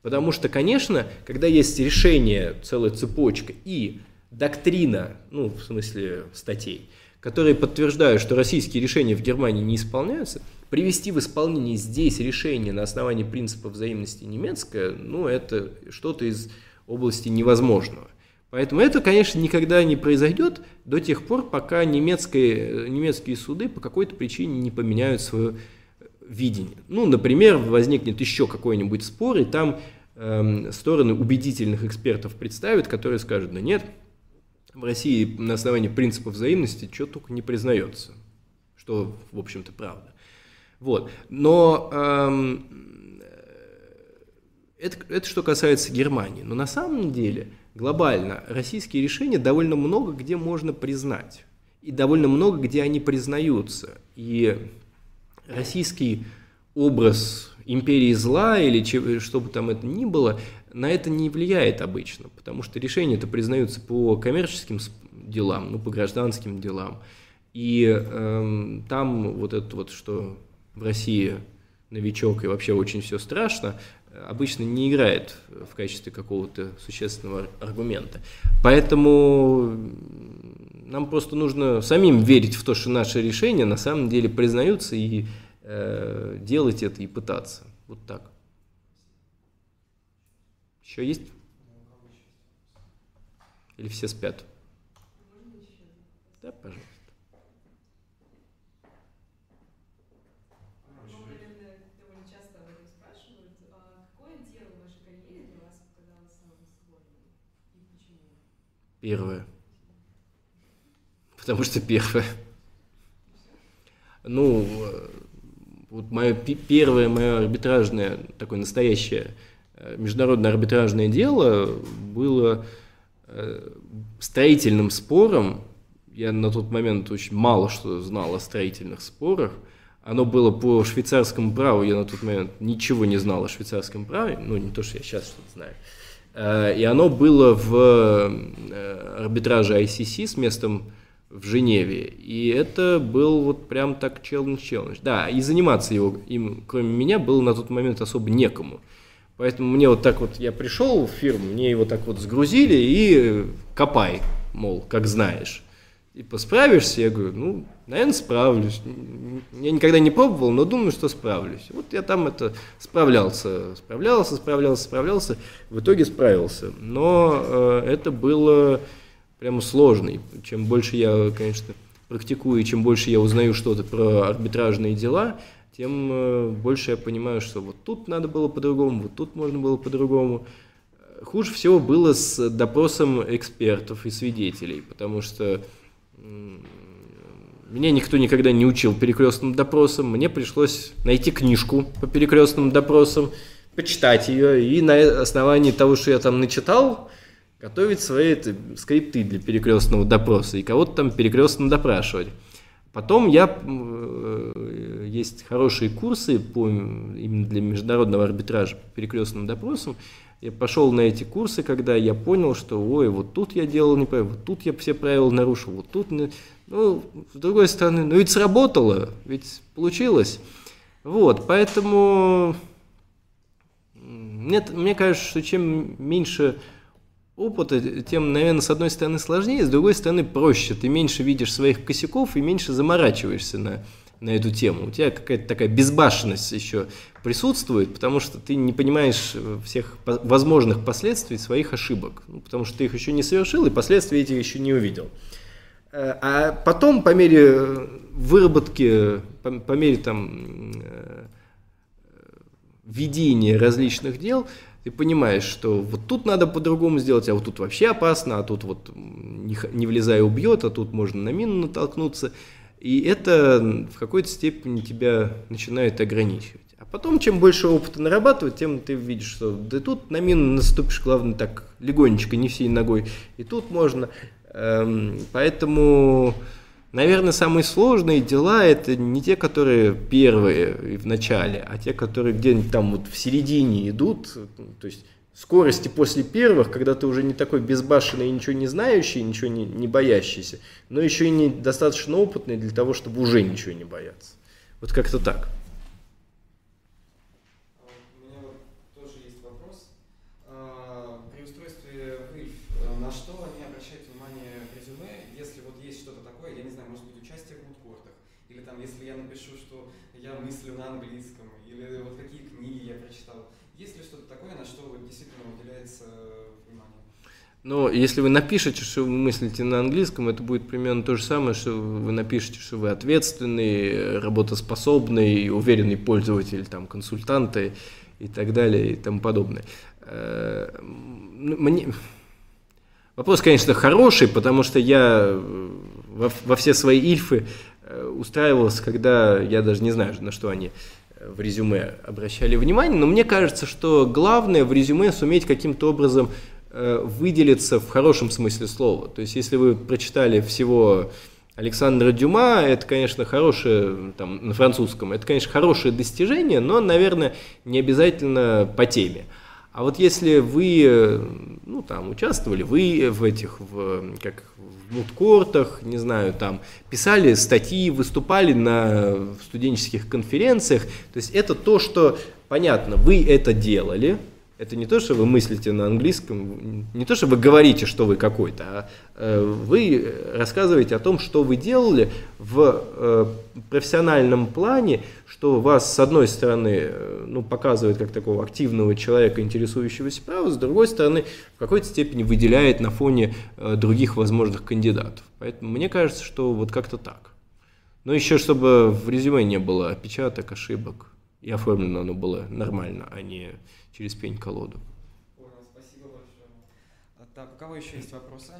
Потому что, конечно, когда есть решение, целая цепочка и доктрина, ну, в смысле статей, которые подтверждают, что российские решения в Германии не исполняются, привести в исполнение здесь решение на основании принципа взаимности немецкое, ну, это что-то из области невозможного. Поэтому это, конечно, никогда не произойдет до тех пор, пока немецкие, немецкие суды по какой-то причине не поменяют свое видение. Ну, например, возникнет еще какой-нибудь спор, и там э, стороны убедительных экспертов представят, которые скажут: да нет, в России на основании принципа взаимности что только не признается, что, в общем-то, правда. Вот. Но э, это, это что касается Германии. Но на самом деле глобально российские решения довольно много где можно признать. И довольно много где они признаются. И российский образ империи зла или чего, что бы там это ни было, на это не влияет обычно. Потому что решения-то признаются по коммерческим делам, ну, по гражданским делам. И э, там вот это вот, что в России новичок и вообще очень все страшно, обычно не играет в качестве какого-то существенного аргумента. Поэтому нам просто нужно самим верить в то, что наши решения на самом деле признаются, и э, делать это, и пытаться. Вот так. Еще есть? Или все спят? Да, пожалуйста. Первое. Потому что первое. Ну, вот мое первое мое арбитражное, такое настоящее международное арбитражное дело было строительным спором. Я на тот момент очень мало что знал о строительных спорах. Оно было по швейцарскому праву. Я на тот момент ничего не знал о швейцарском праве. Ну, не то, что я сейчас что-то знаю. И оно было в арбитраже ай си си с местом в Женеве. И это был вот прям так челлендж-челлендж. Да, и заниматься его, им, кроме меня, было на тот момент особо некому. Поэтому мне вот так вот, я пришел в фирму, мне его так вот сгрузили и копай, мол, как знаешь. И посправишься? Я говорю, ну, наверное, справлюсь. Я никогда не пробовал, но думаю, что справлюсь. Вот я там это справлялся, справлялся, справлялся, справлялся, в итоге справился. Но э, это было прямо сложно. Чем больше я, конечно, практикую, чем больше я узнаю что-то про арбитражные дела, тем э, больше я понимаю, что вот тут надо было по-другому, вот тут можно было по-другому. Хуже всего было с допросом экспертов и свидетелей, потому что меня никто никогда не учил перекрестным допросам, мне пришлось найти книжку по перекрестным допросам, почитать ее и на основании того, что я там начитал, готовить свои это, скрипты для перекрестного допроса и кого-то там перекрестно допрашивать. Потом я, есть хорошие курсы по, именно для международного арбитража по перекрестным допросам. Я пошел на эти курсы, когда я понял, что ой, вот тут я делал неправильно, вот тут я все правила нарушил, вот тут... Ну, с другой стороны, ну ведь сработало, ведь получилось. Вот, поэтому мне, мне кажется, что чем меньше опыта, тем, наверное, с одной стороны сложнее, с другой стороны проще. Ты меньше видишь своих косяков и меньше заморачиваешься на... на эту тему. У тебя какая-то такая безбашенность еще присутствует, потому что ты не понимаешь всех возможных последствий своих ошибок, ну, потому что ты их еще не совершил и последствий этих еще не увидел. А потом, по мере выработки, по, по мере там, ведения различных дел, ты понимаешь, что вот тут надо по-другому сделать, а вот тут вообще опасно, а тут вот не, не влезая убьет, а тут можно на мину натолкнуться. И это в какой-то степени тебя начинает ограничивать. А потом, чем больше опыта нарабатывать, тем ты видишь, что да тут на мину наступишь, главное, так легонечко, не всей ногой, и тут можно. Поэтому, наверное, самые сложные дела – это не те, которые первые и в начале, а те, которые где-нибудь там вот в середине идут, то есть скорости после первых, когда ты уже не такой безбашенный и ничего не знающий, ничего не, не боящийся, но еще и недостаточно опытный для того, чтобы уже ничего не бояться. Вот как-то так. У меня тоже есть вопрос. При устройстве в на что они обращают внимание в резюме, если вот есть что-то такое, я не знаю, может быть, участие в вудкортах, или там, если я напишу, что я мыслю на английском, или вот какие книги я прочитал. Есть ли что-то такое, на что действительно уделяется внимание? Но если вы напишете, что вы мыслите на английском, это будет примерно то же самое, что вы напишете, что вы ответственный, работоспособный, уверенный пользователь, там, консультанты и так далее и тому подобное. Мне... Вопрос, конечно, хороший, потому что я во, во все свои ильфы устраивался, когда я даже не знаю, на что они в резюме обращали внимание, но мне кажется, что главное в резюме суметь каким-то образом выделиться в хорошем смысле слова. То есть, если вы прочитали всего Александра Дюма, это, конечно, хорошее, там, на французском, это, конечно, хорошее достижение, но, наверное, не обязательно по теме. А вот если вы, ну, там, участвовали вы в этих, в, как в мудкортах, не знаю, там, писали статьи, выступали на студенческих конференциях, то есть это то, что, понятно, вы это делали. Это не то, что вы мыслите на английском, не то, что вы говорите, что вы какой-то, а вы рассказываете о том, что вы делали в профессиональном плане, что вас, с одной стороны, ну, показывает как такого активного человека, интересующегося правом, с другой стороны, в какой-то степени выделяет на фоне других возможных кандидатов. Поэтому мне кажется, что вот как-то так. Но еще, чтобы в резюме не было опечаток, ошибок, и оформлено оно было нормально, а не через пень-колоду. Понял, спасибо большое. Так, у кого еще есть вопросы?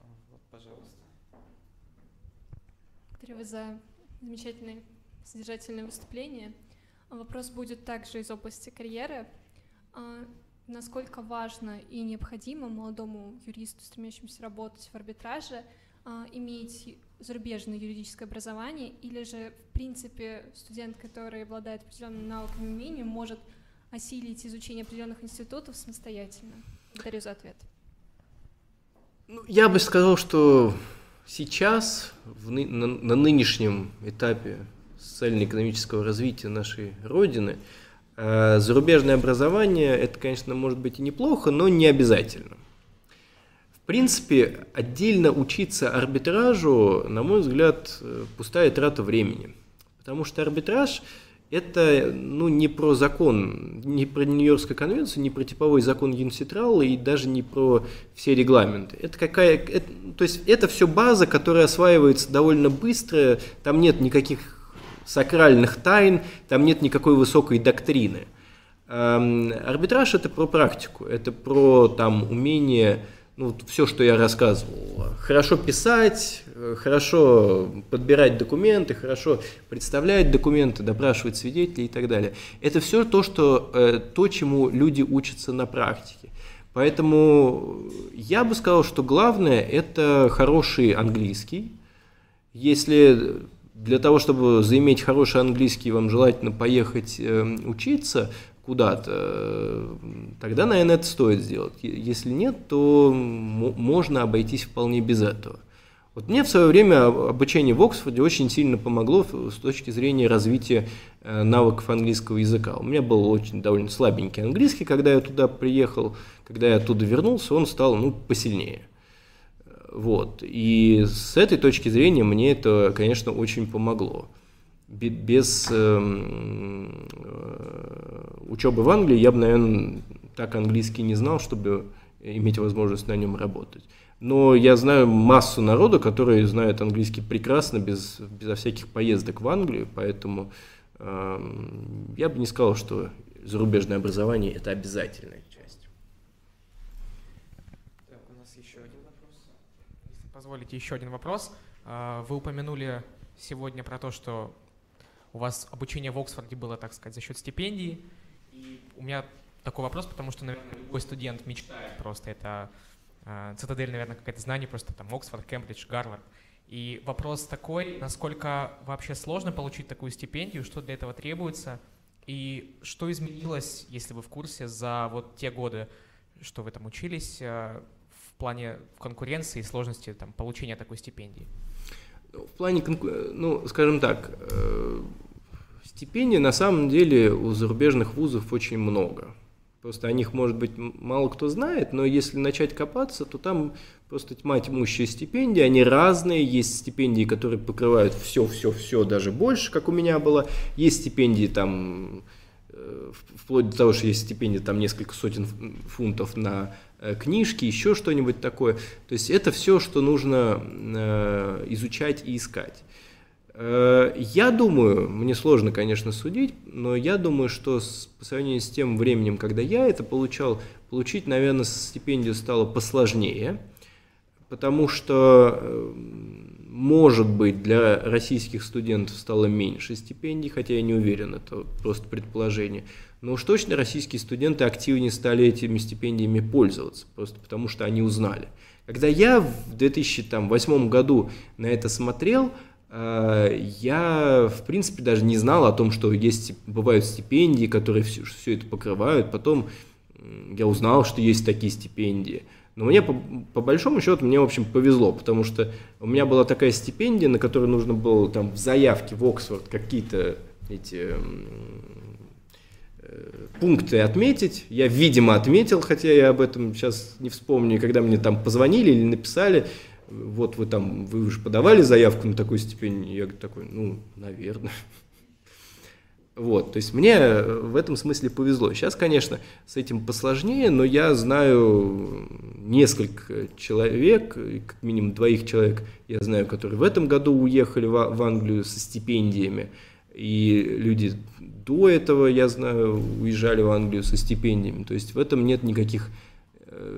Вот, пожалуйста. Благодарю вас за замечательное содержательное выступление. Вопрос будет также из области карьеры. Насколько важно и необходимо молодому юристу, стремящемуся работать в арбитраже, иметь зарубежное юридическое образование, или же, в принципе, студент, который обладает определенными навыками и умением, может осилить изучение определенных институтов самостоятельно? Благодарю за ответ. Ну, я бы сказал, что сейчас, в, на, на нынешнем этапе социально-экономического развития нашей Родины, э, зарубежное образование, это, конечно, может быть и неплохо, но не обязательно. В принципе, отдельно учиться арбитражу, на мой взгляд, пустая трата времени. Потому что арбитраж – это, ну, не про закон, не про Нью-Йоркскую конвенцию, не про типовой закон Юнситрала и даже не про все регламенты. Это какая, это, то есть это все база, которая осваивается довольно быстро, там нет никаких сакральных тайн, там нет никакой высокой доктрины. Арбитраж – это про практику, это про там, умение… Ну, все, что я рассказывал. Хорошо писать, хорошо подбирать документы, хорошо представлять документы, допрашивать свидетелей и так далее. Это все то, что, то, чему люди учатся на практике. Поэтому я бы сказал, что главное – это хороший английский. Если для того, чтобы заиметь хороший английский, вам желательно поехать учиться – куда-то, тогда, наверное, это стоит сделать. Если нет, то можно обойтись вполне без этого. Вот мне в свое время обучение в Оксфорде очень сильно помогло с точки зрения развития навыков английского языка. У меня был очень довольно слабенький английский, когда я туда приехал, когда я оттуда вернулся, он стал, ну, посильнее. Вот. И с этой точки зрения мне это, конечно, очень помогло. Без э, учебы в Англии я бы, наверное, так английский не знал, чтобы иметь возможность на нем работать. Но я знаю массу народу, которые знают английский прекрасно, без, безо всяких поездок в Англию, поэтому э, я бы не сказал, что зарубежное образование – это обязательная часть. Так, у нас еще один вопрос. Если позволите, еще один вопрос. Вы упомянули сегодня про то, что у вас обучение в Оксфорде было, так сказать, за счет стипендии. И у меня такой вопрос, потому что, наверное, любой студент мечтает просто. Это э, цитадель, наверное, какое-то знание, просто там Оксфорд, Кембридж, Гарвард. И вопрос такой, насколько вообще сложно получить такую стипендию, что для этого требуется, и что изменилось, если вы в курсе, за вот те годы, что вы там учились, э, в плане конкуренции и сложности там, получения такой стипендии? В плане, ну, скажем так, стипендий на самом деле у зарубежных вузов очень много. Просто о них, может быть, мало кто знает, но если начать копаться, то там просто тьма тьмущая стипендии, они разные. Есть стипендии, которые покрывают все-все-все, даже больше, как у меня было. Есть стипендии там вплоть до того, что есть стипендия там несколько сотен фунтов на книжки, еще что-нибудь такое. То есть это все, что нужно изучать и искать. Я думаю, мне сложно, конечно, судить, но я думаю, что с, по сравнению с тем временем, когда я это получал, получить, наверное, стипендию стало посложнее, потому что, может быть, для российских студентов стало меньше стипендий, хотя я не уверен, это просто предположение. Но уж точно российские студенты активнее стали этими стипендиями пользоваться, просто потому что они узнали. Когда я в две тысячи восьмом году на это смотрел, я, в принципе, даже не знал о том, что есть, бывают стипендии, которые все, все это покрывают. Потом я узнал, что есть такие стипендии. Но мне, по, по большому счету, мне, в общем, повезло, потому что у меня была такая стипендия, на которую нужно было там в заявке в Оксфорд какие-то эти пункты отметить. Я, видимо, отметил, хотя я об этом сейчас не вспомню, когда мне там позвонили или написали: вот вы там, вы уже подавали заявку на такую стипендию? Я такой, ну, наверное. Вот, то есть мне в этом смысле повезло. Сейчас, конечно, с этим посложнее, но я знаю несколько человек, как минимум двоих человек, я знаю, которые в этом году уехали в Англию со стипендиями, и люди до этого, я знаю, уезжали в Англию со стипендиями. То есть в этом нет никаких,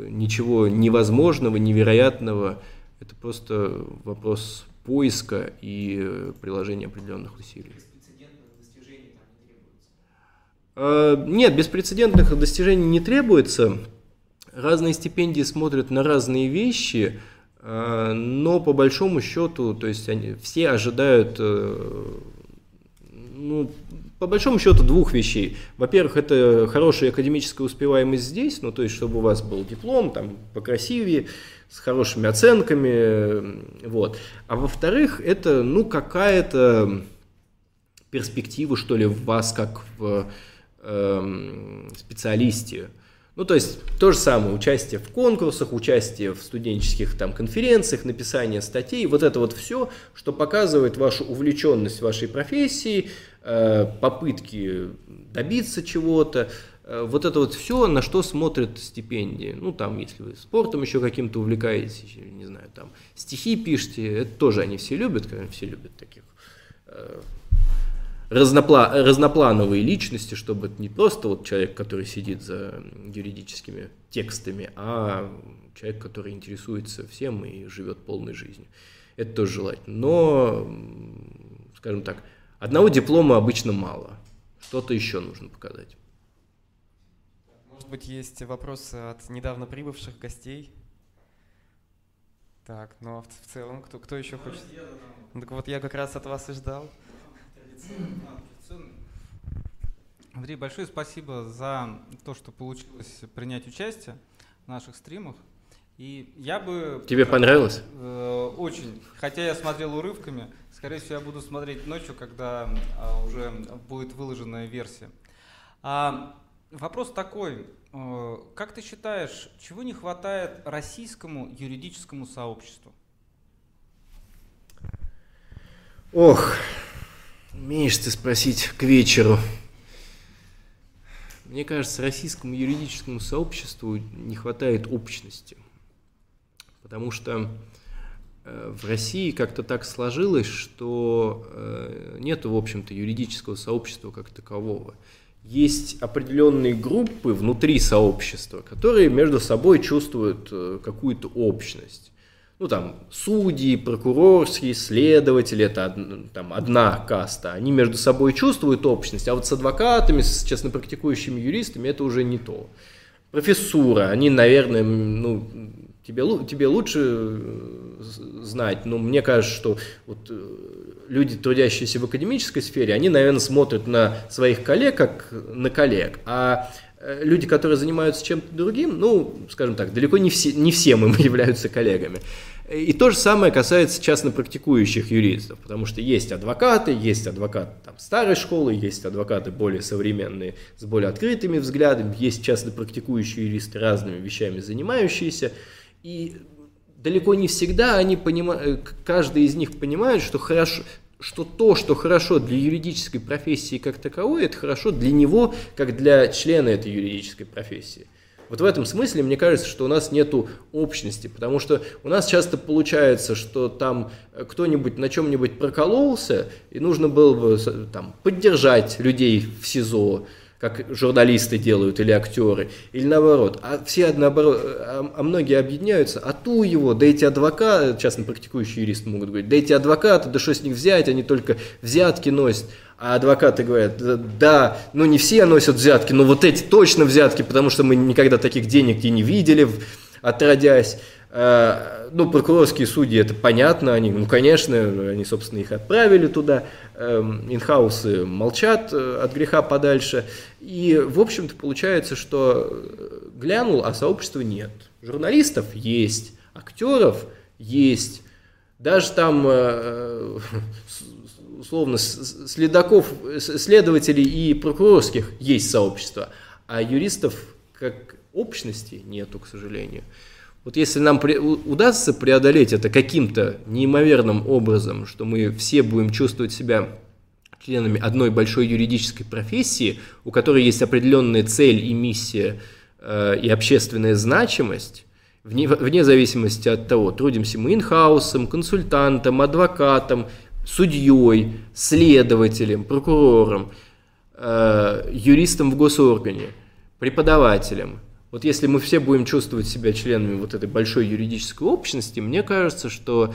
ничего невозможного, невероятного. Это просто вопрос поиска и приложения определенных усилий. Беспрецедентных достижений там не требуется? А, нет, беспрецедентных достижений не требуется. Разные стипендии смотрят на разные вещи, а, но по большому счету, то есть они все ожидают, а, ну, по большому счету двух вещей. Во-первых, это хорошая академическая успеваемость здесь, ну, то есть чтобы у вас был диплом, там, покрасивее, с хорошими оценками, вот. А во-вторых, это, ну, какая-то перспектива, что ли, в вас, как в э, специалисте. Ну, то есть, то же самое, участие в конкурсах, участие в студенческих там конференциях, написание статей, вот это вот все, что показывает вашу увлеченность вашей профессией, э, попытки добиться чего-то. Вот это вот все, на что смотрят стипендии. Ну, там, если вы спортом еще каким-то увлекаетесь, не знаю, там, стихи пишете, это тоже они все любят, конечно, все любят таких э, разнопла- разноплановые личности, чтобы это не просто вот человек, который сидит за юридическими текстами, а человек, который интересуется всем и живет полной жизнью. Это тоже желательно. Но, скажем так, одного диплома обычно мало, что-то еще нужно показать. Может быть, есть вопросы от недавно прибывших гостей? Так, ну а в целом, кто, кто еще хочет? Так вот, я как раз от вас и ждал. Андрей, большое спасибо за то, что получилось принять участие в наших стримах. И я бы... Тебе понравилось? Э, очень. Хотя я смотрел урывками. Скорее всего, я буду смотреть ночью, когда э, уже будет выложенная версия. А, Вопрос такой, как ты считаешь, чего не хватает российскому юридическому сообществу? Ох, умеешь ты спросить к вечеру. Мне кажется, российскому юридическому сообществу не хватает общности, потому что в России как-то так сложилось, что нет, в общем-то, юридического сообщества как такового. Есть определенные группы внутри сообщества, которые между собой чувствуют какую-то общность. Ну, там, судьи, прокурорские, следователи, это там, одна каста, они между собой чувствуют общность, а вот с адвокатами, с честно практикующими юристами это уже не то. Профессура, они, наверное, ну, тебе, тебе лучше знать, но мне кажется, что вот люди, трудящиеся в академической сфере, они, наверное, смотрят на своих коллег как на коллег, а люди, которые занимаются чем-то другим, ну, скажем так, далеко не, все, не всем им являются коллегами. И то же самое касается частно практикующих юристов, потому что есть адвокаты, есть адвокаты там, старой школы, есть адвокаты более современные с более открытыми взглядами, есть частно практикующие юристы, разными вещами занимающиеся, и далеко не всегда они понимают, каждый из них понимает, что хорошо, что то, что хорошо для юридической профессии как таковой, это хорошо для него, как для члена этой юридической профессии. Вот в этом смысле, мне кажется, что у нас нету общности, потому что у нас часто получается, что там кто-нибудь на чем-нибудь прокололся, и нужно было бы там поддержать людей в СИЗО, как журналисты делают или актеры, или наоборот. А все наоборот, а, а многие объединяются, а ту его, да эти адвокаты, частно практикующие юристы могут говорить, да эти адвокаты, да что с них взять, они только взятки носят. А адвокаты говорят, да, ну не все носят взятки, но вот эти точно взятки, потому что мы никогда таких денег и не видели, отродясь. Ну, прокурорские судьи, это понятно, они, ну, конечно, они, собственно, их отправили туда, инхаусы молчат от греха подальше, и, в общем-то, получается, что глянул, а сообщества нет. Журналистов есть, актеров есть, даже там, условно, следаков, следователей и прокурорских есть сообщество, а юристов как общности нету, к сожалению. Вот если нам удастся преодолеть это каким-то неимоверным образом, что мы все будем чувствовать себя членами одной большой юридической профессии, у которой есть определенная цель и миссия, э, и общественная значимость, вне, вне зависимости от того, трудимся мы инхаусом, консультантом, адвокатом, судьей, следователем, прокурором, э, юристом в госоргане, преподавателем. Вот если мы все будем чувствовать себя членами вот этой большой юридической общности, мне кажется, что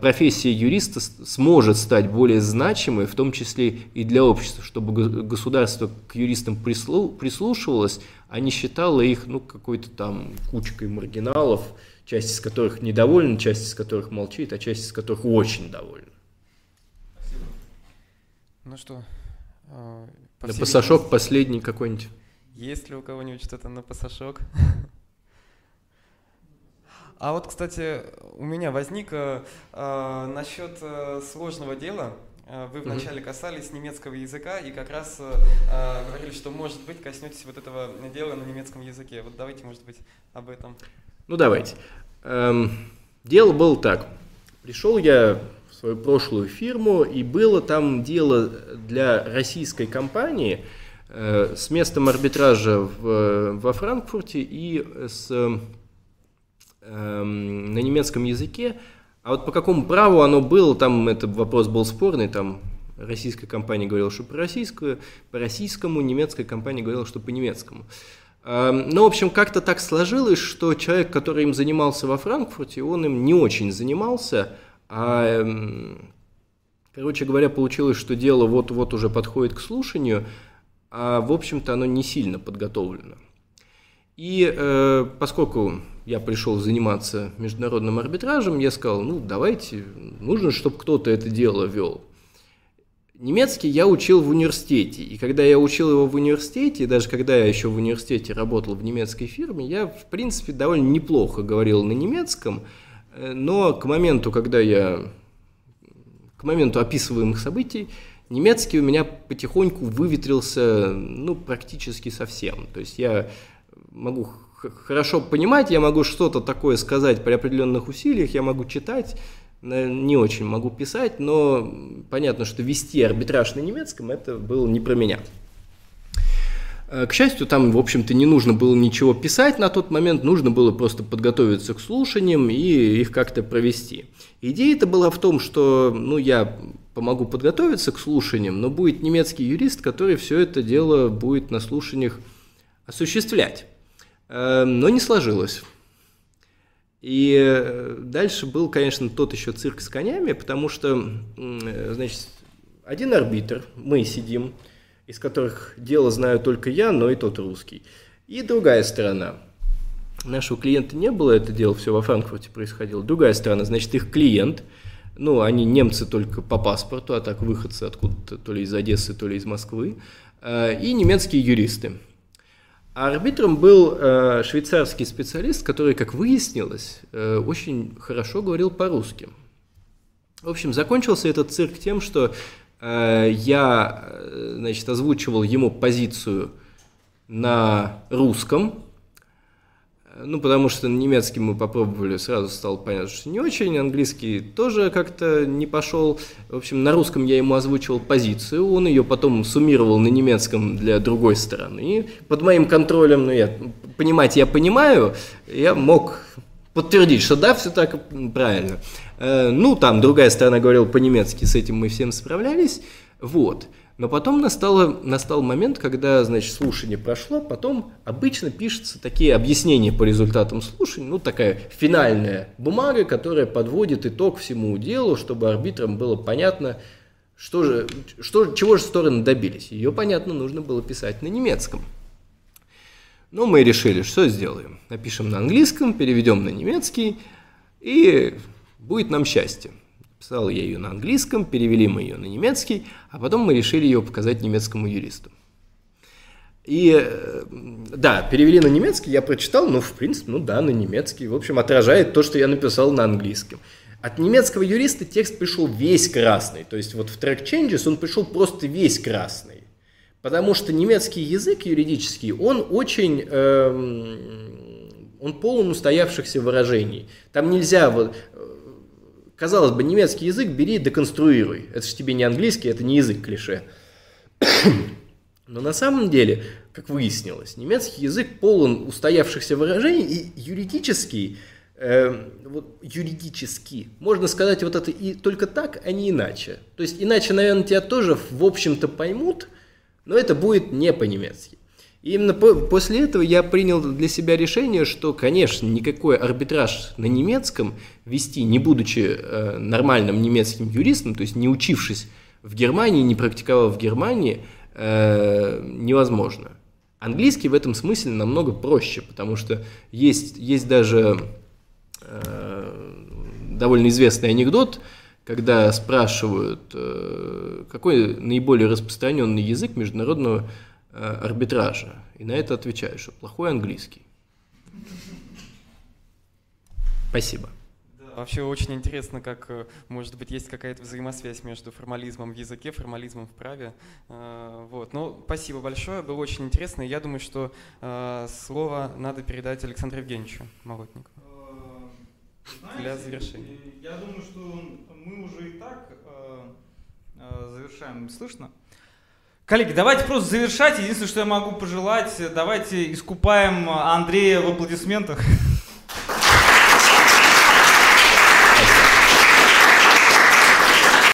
профессия юриста сможет стать более значимой, в том числе и для общества, чтобы государство к юристам прислушивалось, а не считало их, ну, какой-то там кучкой маргиналов, часть из которых недовольна, часть из которых молчит, а часть из которых очень довольна. Спасибо. Ну что? Э, по да пасашок последний какой-нибудь. Есть ли у кого-нибудь что-то на пасашок? А вот, кстати, у меня возник э, насчет э, сложного дела. Вы вначале касались немецкого языка и как раз э, говорили, что, может быть, коснетесь вот этого дела на немецком языке. Вот давайте, может быть, об этом. Ну, давайте. Эм, дело было так. Пришел я в свою прошлую фирму, и было там дело для российской компании с местом арбитража в, во Франкфурте и с, э, э, на немецком языке. А вот по какому праву оно было, там этот вопрос был спорный, там российская компания говорила, что по российскому, по российскому, немецкая компания говорила, что по немецкому. Э, ну, в общем, как-то так сложилось, что человек, который им занимался во Франкфурте, он им не очень занимался, а, э, короче говоря, получилось, что дело вот-вот уже подходит к слушанию, а, в общем-то, оно не сильно подготовлено. И э, поскольку я пришел заниматься международным арбитражем, я сказал, ну, давайте, нужно, чтобы кто-то это дело вел. Немецкий я учил в университете, и когда я учил его в университете, и даже когда я еще в университете работал в немецкой фирме, я, в принципе, довольно неплохо говорил на немецком, но к моменту, когда я, к моменту описываемых событий, немецкий у меня потихоньку выветрился, ну, практически совсем. То есть я могу хорошо понимать, я могу что-то такое сказать при определенных усилиях, я могу читать, не очень могу писать, но понятно, что вести арбитраж на немецком – это было не про меня. К счастью, там, в общем-то, не нужно было ничего писать на тот момент, нужно было просто подготовиться к слушаниям и их как-то провести. Идея-то была в том, что, ну, я помогу подготовиться к слушаниям, но будет немецкий юрист, который все это дело будет на слушаниях осуществлять. Но не сложилось. И дальше был, конечно, тот еще цирк с конями, потому что, значит, один арбитр, мы сидим, из которых дело знаю только я, но и тот русский, и другая сторона. Нашего клиента не было, это дело все во Франкфурте происходило. Другая сторона, значит, их клиент. Ну, они немцы только по паспорту, а так выходцы откуда-то, то ли из Одессы, то ли из Москвы, и немецкие юристы. А арбитром был швейцарский специалист, который, как выяснилось, очень хорошо говорил по-русски. В общем, закончился этот цирк тем, что я, значит, озвучивал ему позицию на русском, Ну, потому что немецкий мы попробовали, сразу стало понятно, что не очень, английский тоже как-то не пошел. В общем, на русском я ему озвучивал позицию, он ее потом суммировал на немецком для другой стороны. И под моим контролем, ну, я понимать я понимаю, я мог подтвердить, что да, все так правильно. Ну, там другая сторона говорила по-немецки, с этим мы всем справлялись, вот. Но потом настало, настал момент, когда, значит, слушание прошло, потом обычно пишутся такие объяснения по результатам слушаний, ну, такая финальная бумага, которая подводит итог всему делу, чтобы арбитрам было понятно, что же, что, чего же стороны добились. Ее, понятно, нужно было писать на немецком. Но мы решили, что сделаем? Напишем на английском, переведем на немецкий, и будет нам счастье. Писал я ее на английском, перевели мы ее на немецкий, а потом мы решили ее показать немецкому юристу. И да, перевели на немецкий, я прочитал, ну, в принципе, ну да, на немецкий. В общем, отражает то, что я написал на английском. От немецкого юриста текст пришел весь красный. То есть вот в track changes он пришел просто весь красный. Потому что немецкий язык юридический, он очень... Эм, он полон устоявшихся выражений. Там нельзя... вот. Казалось бы, немецкий язык бери и деконструируй. Это же тебе не английский, это не язык клише. Но на самом деле, как выяснилось, немецкий язык полон устоявшихся выражений и юридический, э, вот, юридически, можно сказать, вот это и только так, а не иначе. То есть иначе, наверное, тебя тоже в общем-то поймут, но это будет не по-немецки. И именно по- после этого я принял для себя решение, что, конечно, никакой арбитраж на немецком вести, не будучи э, нормальным немецким юристом, то есть не учившись в Германии, не практиковав в Германии, э, невозможно. Английский в этом смысле намного проще, потому что есть, есть даже э, довольно известный анекдот, когда спрашивают, э, какой наиболее распространенный язык международного арбитража. И на это отвечаю, что плохой английский. Спасибо. Вообще очень интересно, как, может быть, есть какая-то взаимосвязь между формализмом в языке, формализмом в праве. Вот. Но спасибо большое, было очень интересно. Я думаю, что слово надо передать Александру Евгеньевичу Молотникову для завершения. Я думаю, что мы уже и так завершаем. Слышно? Коллеги, давайте просто завершать. Единственное, что я могу пожелать, давайте искупаем Андрея в аплодисментах.